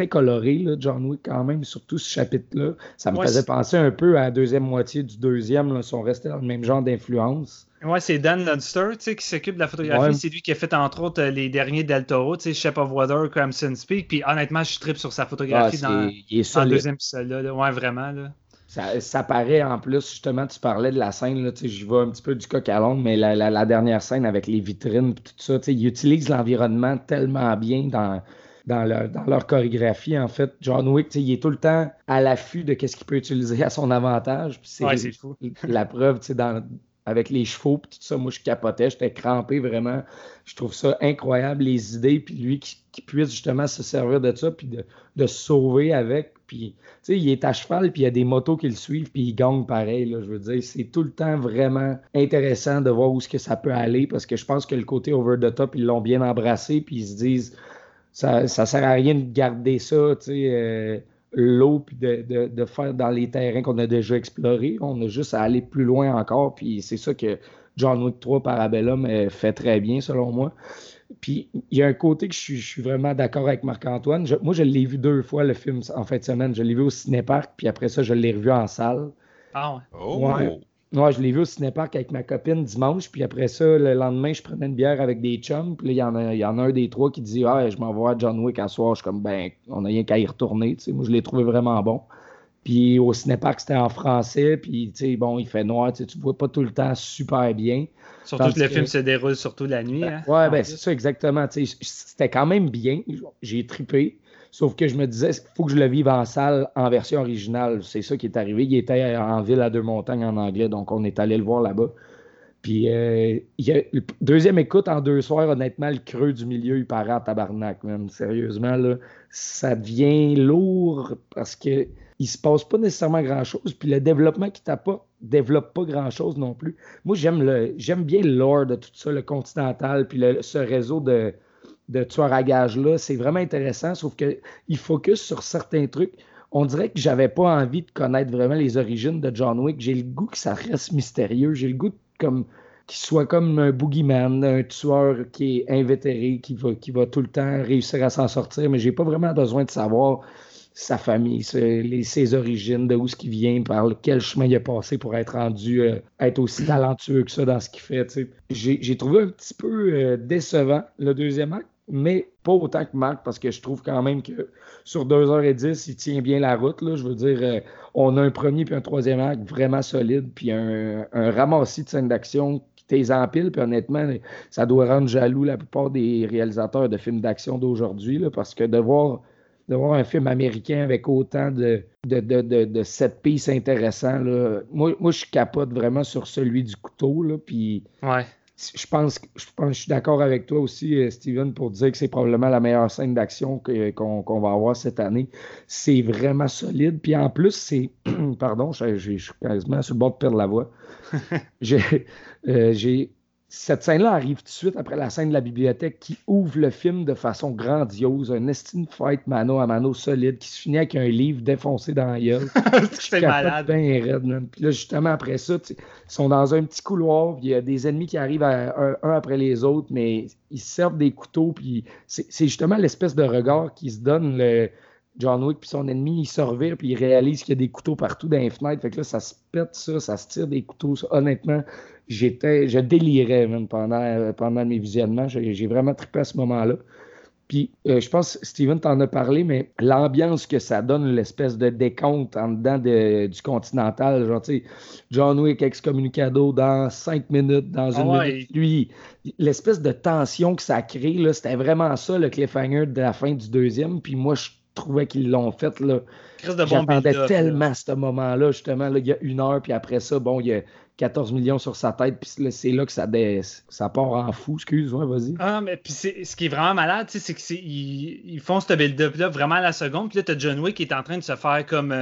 coloré, là, John Wick, quand même, surtout ce chapitre-là. Ça me faisait penser un peu à la deuxième moitié du deuxième, là, si on restait dans le même genre d'influence. Ouais, c'est Dan Lodster, tu sais, qui s'occupe de la photographie. Ouais. C'est lui qui a fait, entre autres, les derniers Del Toro, tu sais, Shape of Water, Crimson's Peak. Puis honnêtement, je trippe sur sa photographie dans le deuxième épisode-là. Là. Ouais, vraiment, là. Ça paraît, en plus, justement, tu parlais de la scène, là, tu sais, j'y vais un petit peu du coq à l'âne, mais la dernière scène avec les vitrines et tout ça, tu sais, ils utilisent l'environnement tellement bien dans leur chorégraphie, en fait. John Wick, il est tout le temps à l'affût de qu'est-ce qu'il peut utiliser à son avantage. Puis c'est fou. La preuve, tu sais, avec les chevaux puis tout ça, moi, je capotais, j'étais crampé, vraiment. Je trouve ça incroyable, les idées, puis lui qui puisse justement se servir de ça, puis de se sauver avec. Puis, tu sais, il est à cheval, puis il y a des motos qui le suivent, puis il gagne pareil, là, je veux dire. C'est tout le temps vraiment intéressant de voir où est-ce que ça peut aller, parce que je pense que le côté over the top, ils l'ont bien embrassé, puis ils se disent, ça sert à rien de garder ça, tu sais... l'eau, puis de faire dans les terrains qu'on a déjà explorés. On a juste à aller plus loin encore, puis c'est ça que John Wick 3 Parabellum fait très bien, selon moi. Puis il y a un côté que je suis vraiment d'accord avec Marc-Antoine. Moi, je l'ai vu 2 fois, le film, en fin de semaine. Je l'ai vu au cinéparc, puis après ça, je l'ai revu en salle. Ah ouais? Oh. Ouais, je l'ai vu au cinéparc avec ma copine dimanche, puis après ça, le lendemain, je prenais une bière avec des chums, puis là, il y en a un des trois qui dit « Ah, je m'en vais à John Wick à soir. » Je suis comme « Ben, on n'a rien qu'à y retourner. » Tu sais, moi, je l'ai trouvé vraiment bon. Puis au cinéparc, c'était en français, puis tu sais, bon, il fait noir, tu ne vois pas tout le temps super bien. Surtout que le film se déroule surtout la nuit. Hein, ouais, ben c'est ça, exactement. Tu sais, c'était quand même bien, j'ai trippé. Sauf que je me disais, il faut que je le vive en salle, en version originale. C'est ça qui est arrivé. Il était en ville à Deux-Montagnes en anglais, donc on est allé le voir là-bas. Puis, deuxième écoute en 2 soirs, honnêtement, le creux du milieu, il paraît en tabarnak, même. Sérieusement, là, ça devient lourd parce que il se passe pas nécessairement grand-chose, puis le développement qu'il t'apporte développe pas grand-chose non plus. Moi, j'aime bien le lore de tout ça, le Continental, puis ce réseau de tueurs à gages-là. C'est vraiment intéressant, sauf qu'il focus sur certains trucs. On dirait que j'avais pas envie de connaître vraiment les origines de John Wick. J'ai le goût que ça reste mystérieux. J'ai le goût qu'il soit comme un boogeyman, un tueur qui est invétéré, qui va tout le temps réussir à s'en sortir, mais j'ai pas vraiment besoin de savoir sa famille, ses origines, de où ce qu'il vient, par quel chemin il a passé pour être rendu, être aussi talentueux que ça dans ce qu'il fait. T'sais. J'ai trouvé un petit peu décevant le deuxième acte, mais pas autant que Marc, parce que je trouve quand même que sur 2h10, il tient bien la route. Là. Je veux dire, on a un premier puis un troisième acte vraiment solide, puis un ramassis de scènes d'action qui t'es empile, puis honnêtement, ça doit rendre jaloux la plupart des réalisateurs de films d'action d'aujourd'hui, là, parce que de voir un film américain avec autant de set piece intéressants, là, moi je capote vraiment sur celui du couteau, là, puis... Ouais. Je pense que je suis d'accord avec toi aussi, Steven, pour dire que c'est probablement la meilleure scène d'action qu'on va avoir cette année. C'est vraiment solide. Puis en plus, c'est... Pardon, je suis quasiment sur le bord de perdre la voix. Cette scène-là arrive tout de suite après la scène de la bibliothèque qui ouvre le film de façon grandiose. Un estime fight mano à mano solide qui se finit avec un livre défoncé dans la gueule. C'était malade. Ben raide, man. Puis là, justement, après ça, ils sont dans un petit couloir. Puis il y a des ennemis qui arrivent un après les autres, mais ils se servent des couteaux. Puis c'est justement l'espèce de regard qui se donne le John Wick puis son ennemi. Ils se revirent puis ils réalisent qu'il y a des couteaux partout dans les fenêtres. Fait que là, ça se pète ça se tire des couteaux. Ça. Honnêtement, je délirais même pendant mes visionnements. J'ai vraiment trippé à ce moment-là. Puis, je pense, Steven, t'en as parlé, mais l'ambiance que ça donne, l'espèce de décompte en dedans du Continental, genre, tu sais, John Wick excommunicado dans 5 minutes, dans une minute, lui, l'espèce de tension que ça crée, là, c'était vraiment ça, le cliffhanger de la fin du deuxième. Puis moi, je trouvais qu'ils l'ont fait. Là. J'attendais tellement ce moment-là, justement. Là, il y a 1 heure, puis après ça, bon, il y a 14 millions sur sa tête, puis là, c'est là que ça part en fou. Excuse-moi, vas-y. Ah, mais puis ce qui est vraiment malade, c'est qu'ils font ce build-up-là vraiment à la seconde, puis là, t'as John Wick qui est en train de se faire comme...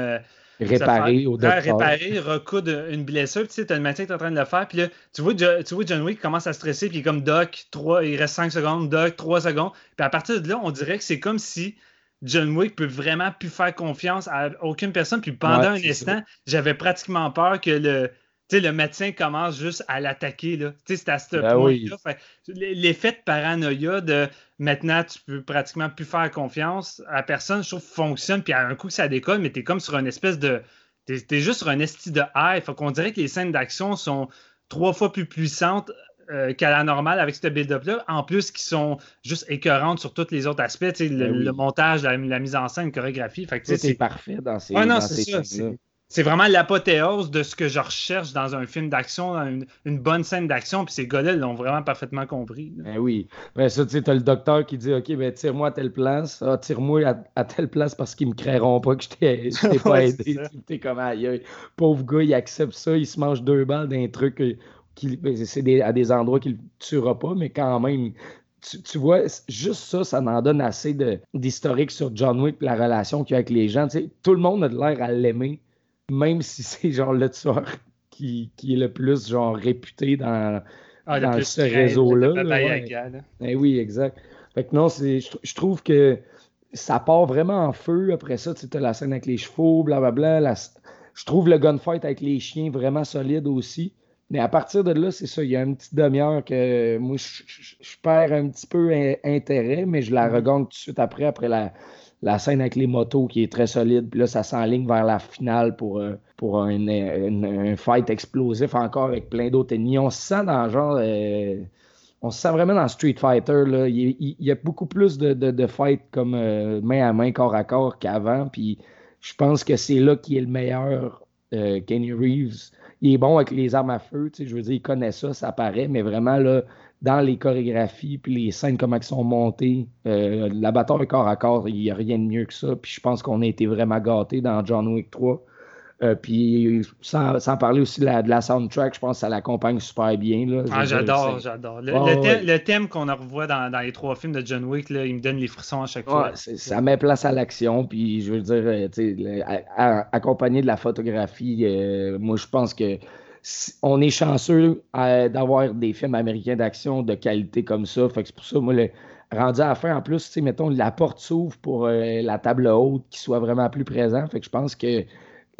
Réparer, recoudre une blessure, puis tu sais, t'as le médecin qui est en train de le faire, puis là, tu vois John Wick commence à stresser, puis il est comme, Doc, il reste 5 secondes, Doc, 3 secondes, puis à partir de là, on dirait que c'est comme si... John Wick peut vraiment plus faire confiance à aucune personne. Puis pendant un instant, j'avais pratiquement peur que le médecin commence juste à l'attaquer. Là. C'est à ce point-là. Fait, l'effet de paranoïa de maintenant, tu peux pratiquement plus faire confiance à personne, je trouve fonctionne. Puis à un coup que ça décolle, mais t'es comme sur une espèce de... T'es juste sur un esti de high. Fait qu'on dirait que les scènes d'action sont 3 fois plus puissantes qu'à la normale avec ce build-up-là, en plus qui sont juste écœurantes sur tous les autres aspects, le montage, la mise en scène, la chorégraphie. Fait que, c'est parfait dans ces scènes-là. C'est vraiment l'apothéose de ce que je recherche dans un film d'action, dans une bonne scène d'action, puis ces gars-là l'ont vraiment parfaitement compris. Ben oui. Ben ça, tu sais, t'as le docteur qui dit « Ok, ben tire-moi à telle place. Ah, tire-moi à telle place parce qu'ils me créeront pas que je t'ai pas aidé. » T'es comme aïe. Pauvre gars, il accepte ça, il se mange 2 balles d'un truc... à des endroits qu'il ne tuera pas, mais quand même, tu vois, juste ça en donne assez d'historique sur John Wick et la relation qu'il y a avec les gens. Tu sais, tout le monde a de l'air à l'aimer, même si c'est genre le tueur qui est le plus genre réputé dans ce réseau-là. Baba Yaga, là. Eh oui, exact. Fait que non, je trouve que ça part vraiment en feu. Après ça, tu as la scène avec les chevaux, blablabla. Je trouve le gunfight avec les chiens vraiment solide aussi. Mais à partir de là, c'est ça, il y a une petite demi-heure que moi, je perds un petit peu intérêt, mais je la regagne tout de suite après la scène avec les motos qui est très solide. Puis là, ça s'enligne vers la finale pour un fight explosif encore avec plein d'autres ennemis. On se sent dans genre... on se sent vraiment dans Street Fighter. Là. Il y a beaucoup plus de fights comme main à main, corps à corps qu'avant. Puis je pense que c'est là qui est le meilleur Keanu Reeves. Il est bon avec les armes à feu, tu sais, je veux dire, il connaît ça paraît, mais vraiment, là, dans les chorégraphies, puis les scènes, comment elles sont montées, la bataille corps à corps, il n'y a rien de mieux que ça, puis je pense qu'on a été vraiment gâtés dans John Wick 3. Puis sans parler aussi de la soundtrack, je pense que ça l'accompagne super bien. Là, j'adore. Le thème qu'on revoit dans les trois films de John Wick, là, il me donne les frissons à chaque fois. Ça met place à l'action, puis je veux dire, accompagné de la photographie, moi je pense que on est chanceux d'avoir des films américains d'action de qualité comme ça. Fait que c'est pour ça, moi, rendu à la fin, en plus, mettons, la porte s'ouvre pour la table haute qui soit vraiment plus présente. Fait que je pense que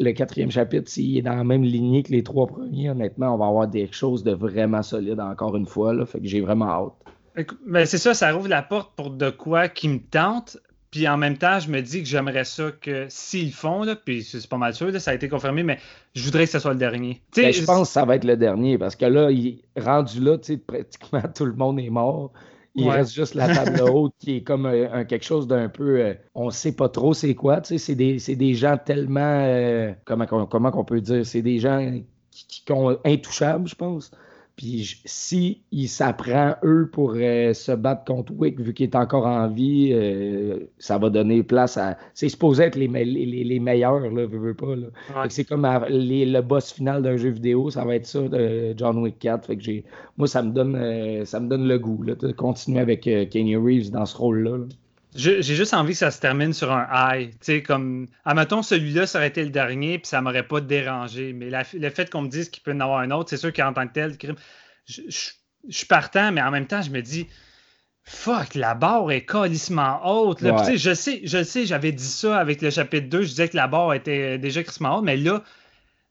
le quatrième chapitre, s'il est dans la même lignée que les trois premiers, honnêtement, on va avoir des choses de vraiment solide encore une fois. Là, fait que j'ai vraiment hâte. Ben, c'est ça, ça ouvre la porte pour de quoi qui me tente. Puis en même temps, je me dis que j'aimerais ça que s'ils le font, là, puis c'est pas mal sûr, là, ça a été confirmé, mais je voudrais que ce soit le dernier. Ben, je pense que ça va être le dernier parce que là, rendu là, pratiquement tout le monde est mort. Il reste juste la table haute qui est comme quelque chose d'un peu... on sait pas trop c'est quoi. C'est des gens tellement... comment qu'on peut dire? C'est des gens qui sont intouchables, je pense. Puis si ils s'apprennent, eux, pour se battre contre Wick, vu qu'il est encore en vie, ça va donner place à... C'est supposé être les meilleurs, là, veux pas. Là. Ouais. C'est comme le boss final d'un jeu vidéo, ça va être ça, John Wick 4. Fait que moi, ça me donne le goût là, de continuer avec Keanu Reeves dans ce rôle-là. Là. J'ai juste envie que ça se termine sur un high. Comme, admettons, celui-là, ça aurait été le dernier, puis ça m'aurait pas dérangé. Mais le fait qu'on me dise qu'il peut en avoir un autre, c'est sûr qu'en tant que tel, je suis partant, mais en même temps, je me dis, fuck, la barre est calissement haute. Là. Ouais. Je sais, j'avais dit ça avec le chapitre 2, je disais que la barre était déjà calissement haute, mais là,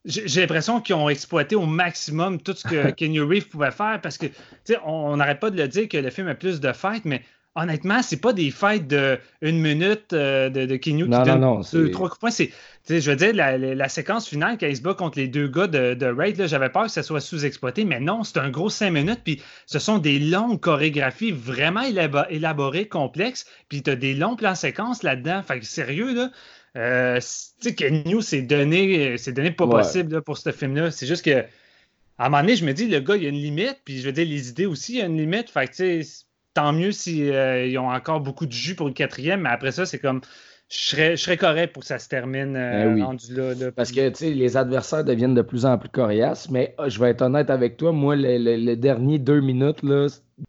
j'ai l'impression qu'ils ont exploité au maximum tout ce que Keanu Reeves pouvait faire, parce que, tu sais, on n'arrête pas de le dire que le film a plus de fight, mais honnêtement, c'est pas des fights de une minute de Keanu qui donne deux, trois coups de poing. Je veux dire, la séquence finale quand il se bat contre les deux gars de Raid, là, j'avais peur que ça soit sous-exploité, mais non, c'est un gros 5 minutes, puis ce sont des longues chorégraphies vraiment élaborées, complexes, puis t'as des longs plans séquences là-dedans. Fait que sérieux, là, Keanu s'est donné pas possible là, pour ce film-là. C'est juste que, à un moment donné, je me dis, le gars, il y a une limite, puis je veux dire, les idées aussi, il y a une limite. Fait que, tu sais... Tant mieux s'ils ont encore beaucoup de jus pour le quatrième, mais après ça, c'est comme je serais correct pour que ça se termine rendu là. Parce que tu sais, les adversaires deviennent de plus en plus coriaces, mais je vais être honnête avec toi, moi, le dernier 2 minutes là,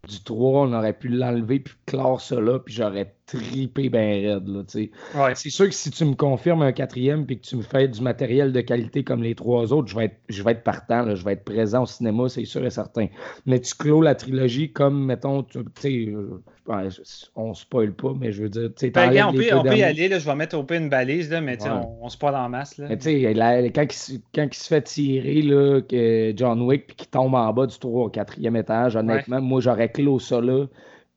du 3, on aurait pu l'enlever puis clore ça là, puis j'aurais tripé ben raide. Là, ouais. C'est sûr que si tu me confirmes un quatrième puis que tu me fais du matériel de qualité comme les trois autres, je vais être partant, là, je vais être présent au cinéma, c'est sûr et certain. Mais tu clôt la trilogie comme, mettons, tu sais, on spoil pas, mais je veux dire... Ben, on peut y aller, là, je vais mettre au pire une balise, là, mais ouais. On spoil en masse. Là. Mais tu sais, quand il se fait tirer, là, que John Wick, puis qu'il tombe en bas du 3 au quatrième étage, honnêtement, moi, j'aurais clos ça là,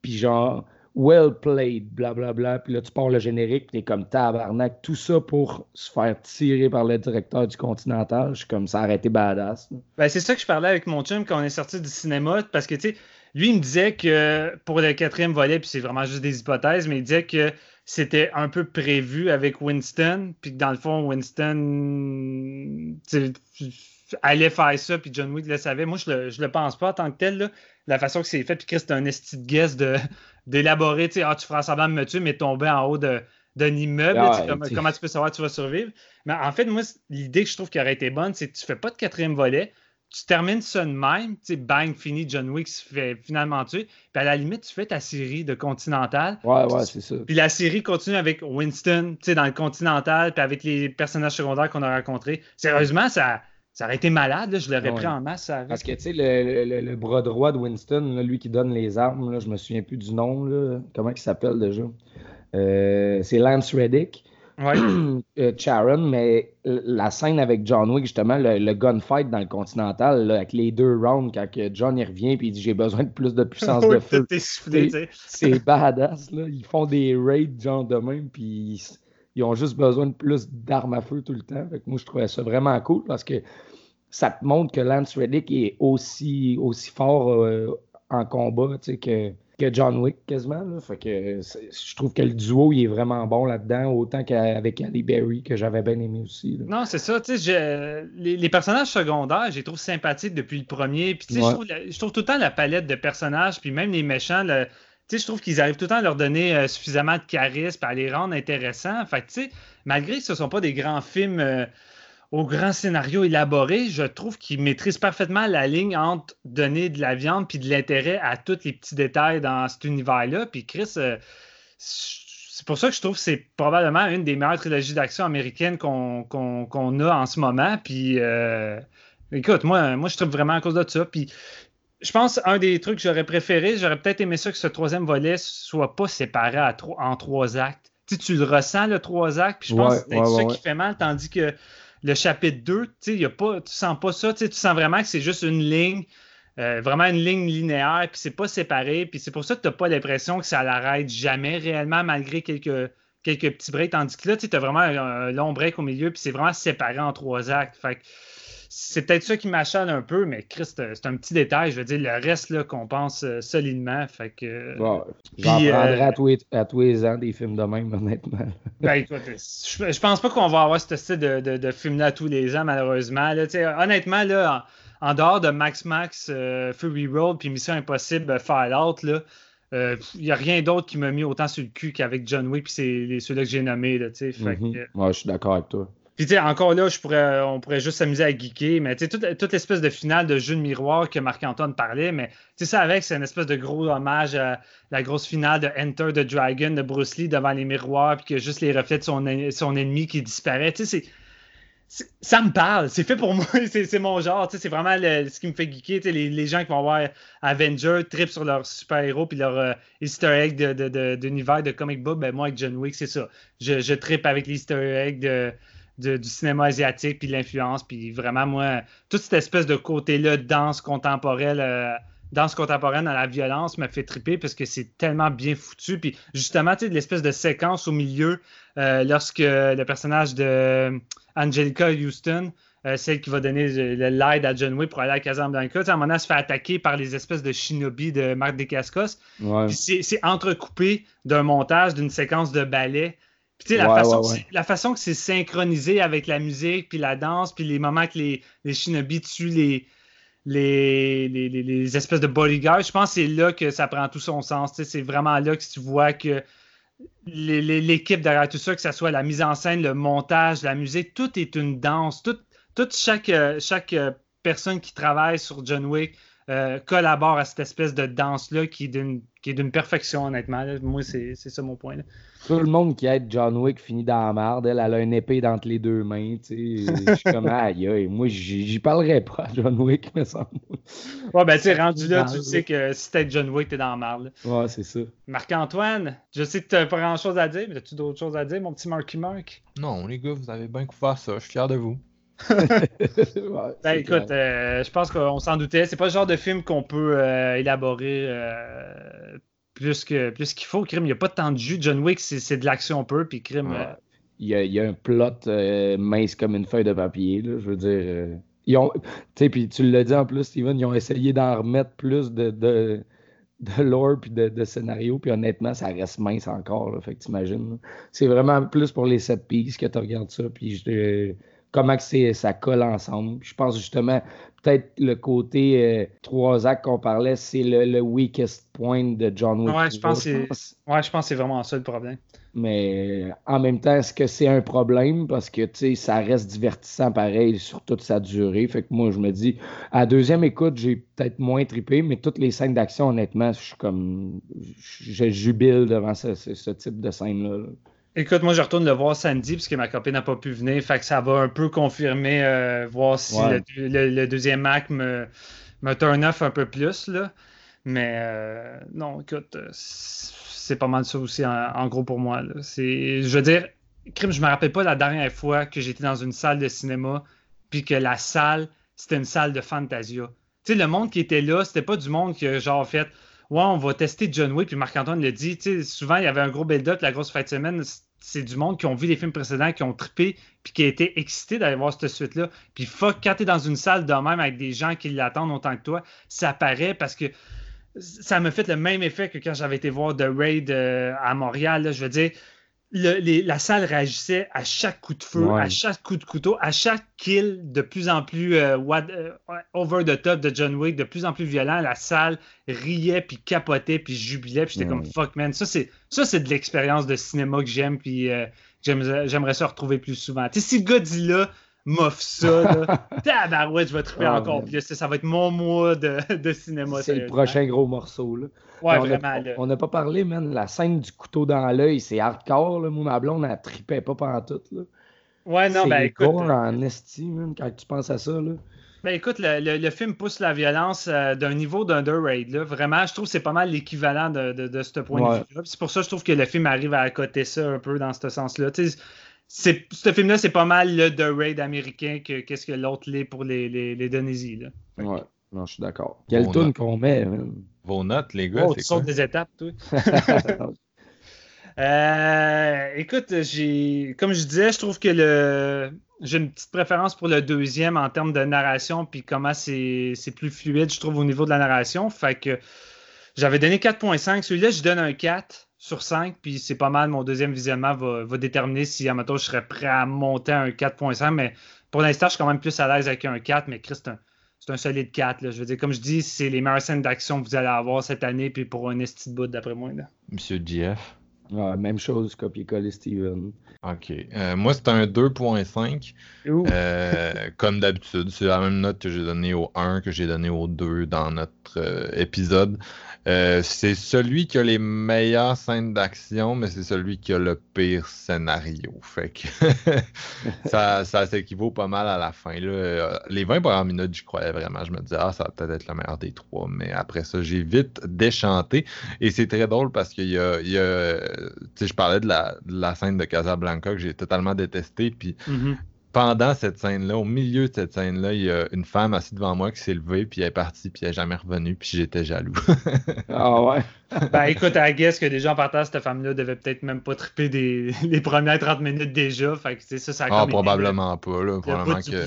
puis genre well played, blablabla, bla, bla. Puis là tu pars le générique, puis t'es comme tabarnak, tout ça pour se faire tirer par le directeur du Continental, je suis comme ça aurait été badass. Ben, c'est ça que je parlais avec mon chum quand on est sorti du cinéma, parce que tu sais, lui il me disait que pour le quatrième volet, puis c'est vraiment juste des hypothèses, mais il disait que c'était un peu prévu avec Winston, puis que dans le fond Winston allait faire ça, puis John Wick le savait. Moi, je le pense pas en tant que tel, là. La façon que c'est fait, puis Chris, c'est un esti de guess d'élaborer, tu sais, tu feras semblant de me tuer, mais tomber en haut d'un immeuble, là, comment tu peux savoir que tu vas survivre? Mais en fait, moi, l'idée que je trouve qui aurait été bonne, c'est que tu fais pas de quatrième volet, tu termines ça de même, tu sais, bang, fini, John Wick se fait finalement tuer, puis à la limite, tu fais ta série de Continental. Ouais, c'est ça. Puis la série continue avec Winston, tu sais, dans le Continental, puis avec les personnages secondaires qu'on a rencontrés. Sérieusement, ça aurait été malade, là, je l'aurais pris en masse. Parce que, tu sais, le bras droit de Winston, là, lui qui donne les armes, là, je me souviens plus du nom, là, comment il s'appelle déjà? C'est Lance Reddick, Charon, mais la scène avec John Wick, justement, le gunfight dans le Continental, là, avec les 2 rounds, quand John y revient et il dit « j'ai besoin de plus de puissance de feu ». C'est badass, là, ils font des raids genre de même, puis... Ils ont juste besoin de plus d'armes à feu tout le temps. Fait que moi, je trouvais ça vraiment cool parce que ça te montre que Lance Reddick est aussi fort en combat que John Wick quasiment. Là. Fait que je trouve que le duo, il est vraiment bon là-dedans, autant qu'avec Halle Berry, que j'avais bien aimé aussi. Là. Non, c'est ça. Les personnages secondaires, je les trouve sympathiques depuis le premier. Puis je trouve tout le temps la palette de personnages, puis même les méchants... je trouve qu'ils arrivent tout le temps à leur donner suffisamment de charisme, à les rendre intéressants. Fait que, malgré que ce ne sont pas des grands films au grand scénario élaboré, je trouve qu'il maîtrise parfaitement la ligne entre donner de la viande puis de l'intérêt à tous les petits détails dans cet univers-là. Puis Chris, c'est pour ça que je trouve que c'est probablement une des meilleures trilogies d'action américaines qu'on a en ce moment. Puis écoute, moi je trouve vraiment à cause de ça. Puis je pense un des trucs que j'aurais préféré, j'aurais peut-être aimé ça que ce troisième volet soit pas séparé en trois actes. Tu le ressens, le trois actes, puis je pense que c'est ça qui fait mal, tandis que le chapitre 2, y a pas, tu sens pas ça, tu sens vraiment que c'est juste une ligne, vraiment une ligne linéaire, puis c'est pas séparé, puis c'est pour ça que t'as pas l'impression que ça l'arrête jamais réellement, malgré quelques petits breaks, tandis que là, tu as vraiment un long break au milieu, puis c'est vraiment séparé en trois actes, fait que c'est peut-être ça qui m'achale un peu, mais Chris, c'est un petit détail. Je veux dire, le reste, là, qu'on pense solidement. Fait que... Bon, j'en prendrai à tous les ans des films de même, honnêtement. Ben, écoute, je pense pas qu'on va avoir ce style de film-là tous les ans, malheureusement. Là, honnêtement, là, en dehors de Max, Fury Road puis Mission Impossible, Fallout, là, il n'y a rien d'autre qui m'a mis autant sur le cul qu'avec John Wick puis c'est ceux-là que j'ai nommés. Moi, je suis d'accord avec toi. Puis tu sais, encore là, on pourrait juste s'amuser à geeker, mais tu sais, toute l'espèce de finale de jeu de miroir que Marc-Antoine parlait, mais tu sais, ça avec, c'est une espèce de gros hommage à la grosse finale de Enter the Dragon de Bruce Lee devant les miroirs, puis que juste les reflets de son ennemi qui disparaît, tu sais, ça me parle, c'est fait pour moi, c'est mon genre, tu sais, c'est vraiment ce qui me fait geeker, tu sais, les gens qui vont voir Avengers, trip sur leurs super-héros, puis leur easter egg d'univers de comic book, ben moi, avec John Wick, c'est ça, je trippe avec les easter egg du cinéma asiatique, puis de l'influence, puis vraiment, moi, toute cette espèce de côté-là, danse contemporaine à la violence me fait triper, parce que c'est tellement bien foutu, puis justement, tu sais, l'espèce de séquence au milieu, lorsque le personnage de Angelica Houston, celle qui va donner l'aide à John Wick pour aller à Casablanca, à un moment donné, elle se fait attaquer par les espèces de shinobi de Marc Dacascos, puis c'est entrecoupé d'un montage, d'une séquence de ballet. Puis, la façon que c'est synchronisé avec la musique, puis la danse, puis les moments que les shinobi tuent les espèces de bodyguards, je pense que c'est là que ça prend tout son sens. T'sais, c'est vraiment là que tu vois que l'équipe derrière tout ça, que ce soit la mise en scène, le montage, la musique, tout est une danse. Chaque personne qui travaille sur John Wick collabore à cette espèce de danse-là qui est d'une perfection, honnêtement. Là. Moi, c'est ça mon point. Là. Tout le monde qui aide John Wick finit dans la marde. Elle a une épée entre les deux mains. Tu sais. Je suis comme, aïe, moi, j'y parlerais pas à John Wick, me semble. Ouais, ben, tu sais, rendu là, tu sais que si t'es John Wick, t'es dans la marde. Là. Ouais, c'est ça. Marc-Antoine, je sais que t'as pas grand-chose à dire, mais as-tu d'autres choses à dire, mon petit Marky Mark? Non, les gars, vous avez bien couvert ça. Je suis fier de vous. Ben, écoute, je pense qu'on s'en doutait. C'est pas le genre de film qu'on peut élaborer plus qu'il faut. Crime, il n'y a pas tant de jus. John Wick, c'est de l'action peu. Puis crime. Il y a un plot mince comme une feuille de papier. Là, je veux dire. Puis tu l'as dit en plus, Steven, ils ont essayé d'en remettre plus de lore puis de scénario, puis honnêtement, ça reste mince encore. Là, fait que t'imagines. Là. C'est vraiment plus pour les set pieces que tu regardes ça. Puis comment que ça colle ensemble. Je pense justement, peut-être le côté trois actes qu'on parlait, c'est le weakest point de John Wick. Je pense que c'est vraiment ça le problème. Mais en même temps, est-ce que c'est un problème? Parce que ça reste divertissant pareil sur toute sa durée. Fait que moi, je me dis, à deuxième écoute, j'ai peut-être moins trippé, mais toutes les scènes d'action, honnêtement, je jubile devant ce type de scène-là. Là. Écoute, moi, je retourne le voir samedi parce que ma copine n'a pas pu venir. Fait que ça va un peu confirmer, voir si le deuxième acte me turn off un peu plus. Là. Mais non, écoute, c'est pas mal ça aussi, en gros, pour moi. Là. Je veux dire, crime, je me rappelle pas la dernière fois que j'étais dans une salle de cinéma puis que la salle, c'était une salle de Fantasia. Tu sais, le monde qui était là, c'était pas du monde qui a genre fait... Ouais, on va tester John Wick, puis Marc-Antoine le dit. Souvent, il y avait un gros build-up, la grosse fin de semaine. C'est du monde qui ont vu les films précédents, qui ont trippé, puis qui a été excité d'aller voir cette suite-là. Puis fuck, quand t'es dans une salle de même avec des gens qui l'attendent autant que toi, ça paraît parce que ça m'a fait le même effet que quand j'avais été voir The Raid à Montréal. Là, je veux dire, la salle réagissait à chaque coup de feu, à chaque coup de couteau, à chaque kill de plus en plus over the top de John Wick, de plus en plus violent. La salle riait, puis capotait, puis jubilait, puis j'étais comme fuck man. Ça, c'est de l'expérience de cinéma que j'aime, puis j'aimerais ça retrouver plus souvent. Tu sais, si le gars dit là, m'offre ça, là. Tabarouette, je vais triper encore plus. Ça va être mon mois de cinéma. C'est le prochain gros morceau, là. Ouais, on vraiment. On n'a pas parlé, man. La scène du couteau dans l'œil, c'est hardcore, là. Moi, ma blonde, elle tripait pas pantoute, là. Ouais, non, c'est écoute. C'est gore en estime, man, quand tu penses à ça, là. Ben écoute, le film pousse la violence d'un niveau d'un The Raid. Là. Vraiment, je trouve que c'est pas mal l'équivalent de ce point de vue-là. C'est pour ça que je trouve que le film arrive à accoter ça un peu dans ce sens-là. Ce film-là, c'est pas mal le The Raid américain que qu'est-ce que l'autre l'est pour les Donésies. Là. Ouais, non, je suis d'accord. Quelle toune qu'on met. Vos notes, les gars, tu sautes des étapes, toi. Écoute, comme je disais, je trouve que j'ai une petite préférence pour le deuxième en termes de narration, puis comment c'est plus fluide, je trouve, au niveau de la narration. Fait que j'avais donné 4.5. Celui-là, je donne un 4 sur 5, puis c'est pas mal. Mon deuxième visionnement va déterminer si, à je serais prêt à monter à un 4.5. Mais pour l'instant, je suis quand même plus à l'aise avec un 4. Mais Chris, c'est un solide 4. Là. Je veux dire, comme je dis, c'est les meilleures scènes d'action que vous allez avoir cette année, puis pour un esti de bout, d'après moi. Là. Monsieur JF. Ah, même chose, copier-coller Steven. OK. Moi, c'est un 2.5. Comme d'habitude, c'est la même note que j'ai donnée au 1, que j'ai donnée au 2 dans notre épisode. C'est celui qui a les meilleures scènes d'action, mais c'est celui qui a le pire scénario. Fait que ça s'équivaut pas mal à la fin. Là. Les 20 premières minutes, j'y croyais vraiment. Je me disais, ça va peut-être être le meilleur des trois. Mais après ça, j'ai vite déchanté. Et c'est très drôle parce qu'il y a je parlais de la scène de Casablanca que j'ai totalement détestée, puis pendant cette scène-là, au milieu de cette scène-là, il y a une femme assise devant moi qui s'est levée, puis elle est partie, puis elle n'est jamais revenue, puis j'étais jaloux. Ah ouais? Ben écoute, I guess que déjà en partant, cette femme-là devait peut-être même pas triper les premières 30 minutes déjà, fait que ça a comme probablement été, pas, là. Probablement que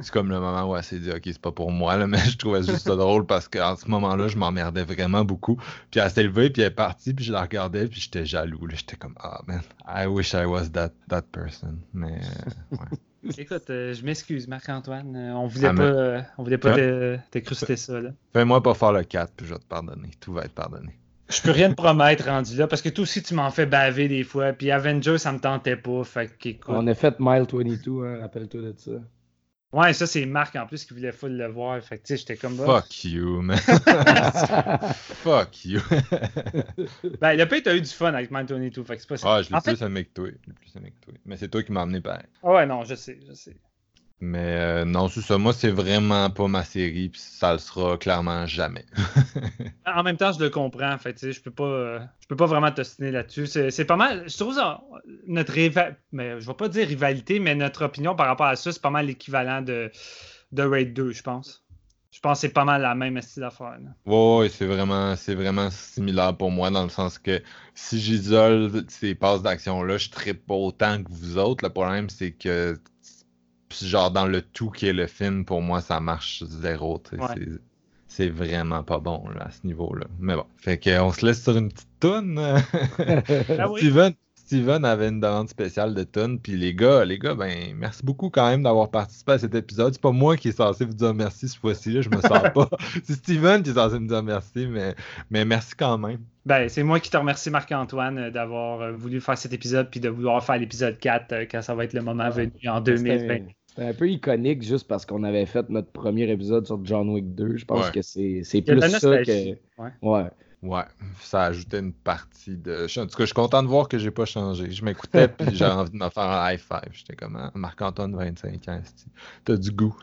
c'est comme le moment où elle s'est dit « Ok, c'est pas pour moi », là, mais je trouvais juste ça drôle parce qu'en ce moment-là, je m'emmerdais vraiment beaucoup, puis elle s'est levée, puis elle est partie, puis je la regardais, puis j'étais jaloux, là. J'étais comme « Ah, man, I wish I was that person », mais ouais. Écoute, je m'excuse, Marc-Antoine. On voulait pas t'écruster ça. Là. Fais-moi pas faire le 4, puis je vais te pardonner. Tout va être pardonné. Je peux rien te promettre rendu là, parce que toi aussi, tu m'en fais baver des fois. Puis Avengers, ça me tentait pas. Fait qu'écoute. On a fait Mile 22, hein, rappelle-toi de ça. Ouais, ça, c'est Marc en plus qui voulait full le voir. Fait que tu sais, j'étais comme. Fuck you, man. Fuck you. Ben, le pire, t'as eu du fun avec Mile 22. Fait que c'est pas ça. Ah, je l'ai plus aimé que toi. Mais c'est toi qui m'as amené pareil. Ouais, non, je sais. Mais non, c'est ça. Moi, c'est vraiment pas ma série, puis ça le sera clairement jamais. En même temps, je le comprends. Fait tu sais, je peux pas vraiment t'ostiner là-dessus. C'est pas mal. Je trouve ça, notre mais je vais pas dire rivalité, mais notre opinion par rapport à ça, c'est pas mal l'équivalent de Raid 2, je pense. Je pense que c'est pas mal la même style d'affaire. Oui, c'est vraiment similaire pour moi, dans le sens que si j'isole ces passes d'action-là, je trippe pas autant que vous autres. Le problème, c'est que genre dans le tout qui est le film, pour moi, ça marche zéro. Ouais. C'est vraiment pas bon là, à ce niveau-là. Mais bon. Fait qu'on se laisse sur une petite toune. Ah oui. Steven avait une demande spéciale de toune. Puis les gars, ben merci beaucoup quand même d'avoir participé à cet épisode. C'est pas moi qui est censé vous dire merci cette fois-ci. Là, je me sens pas. C'est Steven qui est censé me dire merci, mais merci quand même. Ben, c'est moi qui te remercie, Marc-Antoine, d'avoir voulu faire cet épisode puis de vouloir faire l'épisode 4 quand ça va être le moment venu en 2020. C'est un peu iconique juste parce qu'on avait fait notre premier épisode sur John Wick 2. Je pense que c'est plus ça que... Ouais, ça ajoutait une partie de... En tout cas, je suis content de voir que j'ai pas changé. Je m'écoutais puis j'avais envie de me faire un high five. J'étais comme Marc-Antoine, 25 ans. T'as du goût.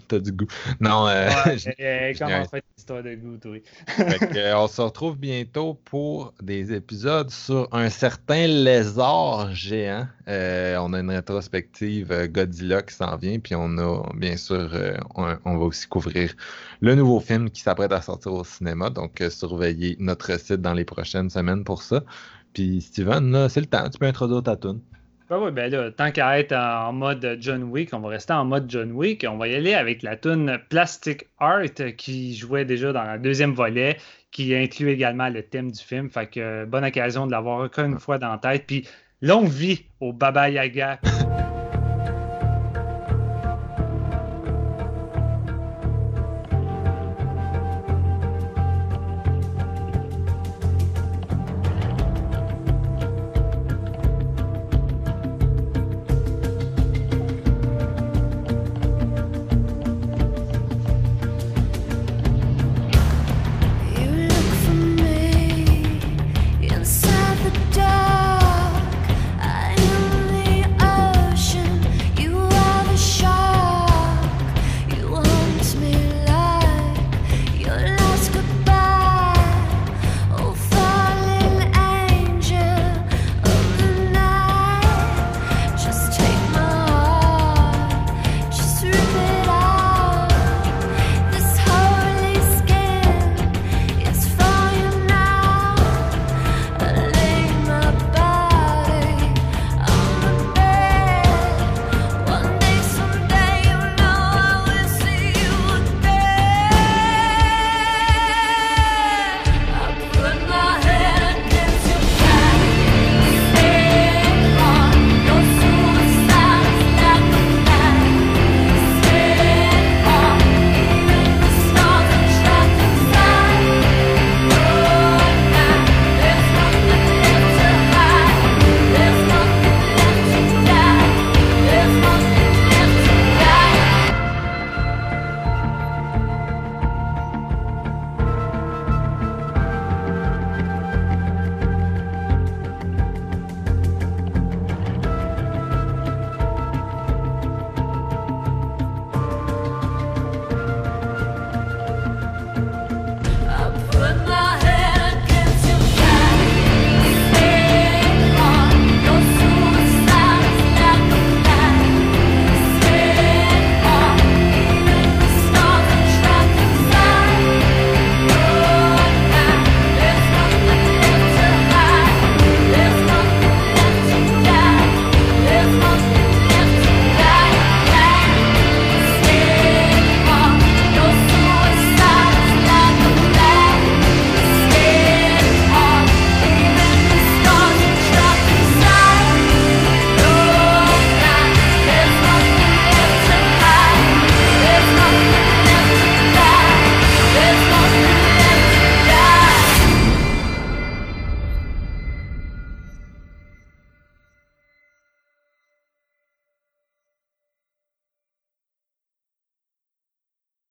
Non, comment on fait l'histoire de goût, oui. Fait que, on se retrouve bientôt pour des épisodes sur un certain lézard géant. On a une rétrospective Godzilla qui s'en vient, puis on a, bien sûr, on va aussi couvrir le nouveau film qui s'apprête à sortir au cinéma. Donc, surveillez notre site dans les prochaines semaines pour ça. Puis, Steven, là, c'est le temps. Tu peux introduire ta toune. Ben oui, ben là, tant qu'à être en mode John Wick, on va rester en mode John Wick. On va y aller avec la toune Plastic Heart qui jouait déjà dans le deuxième volet, qui inclut également le thème du film. Fait que bonne occasion de l'avoir encore une fois dans la tête. Puis, longue vie au Baba Yaga.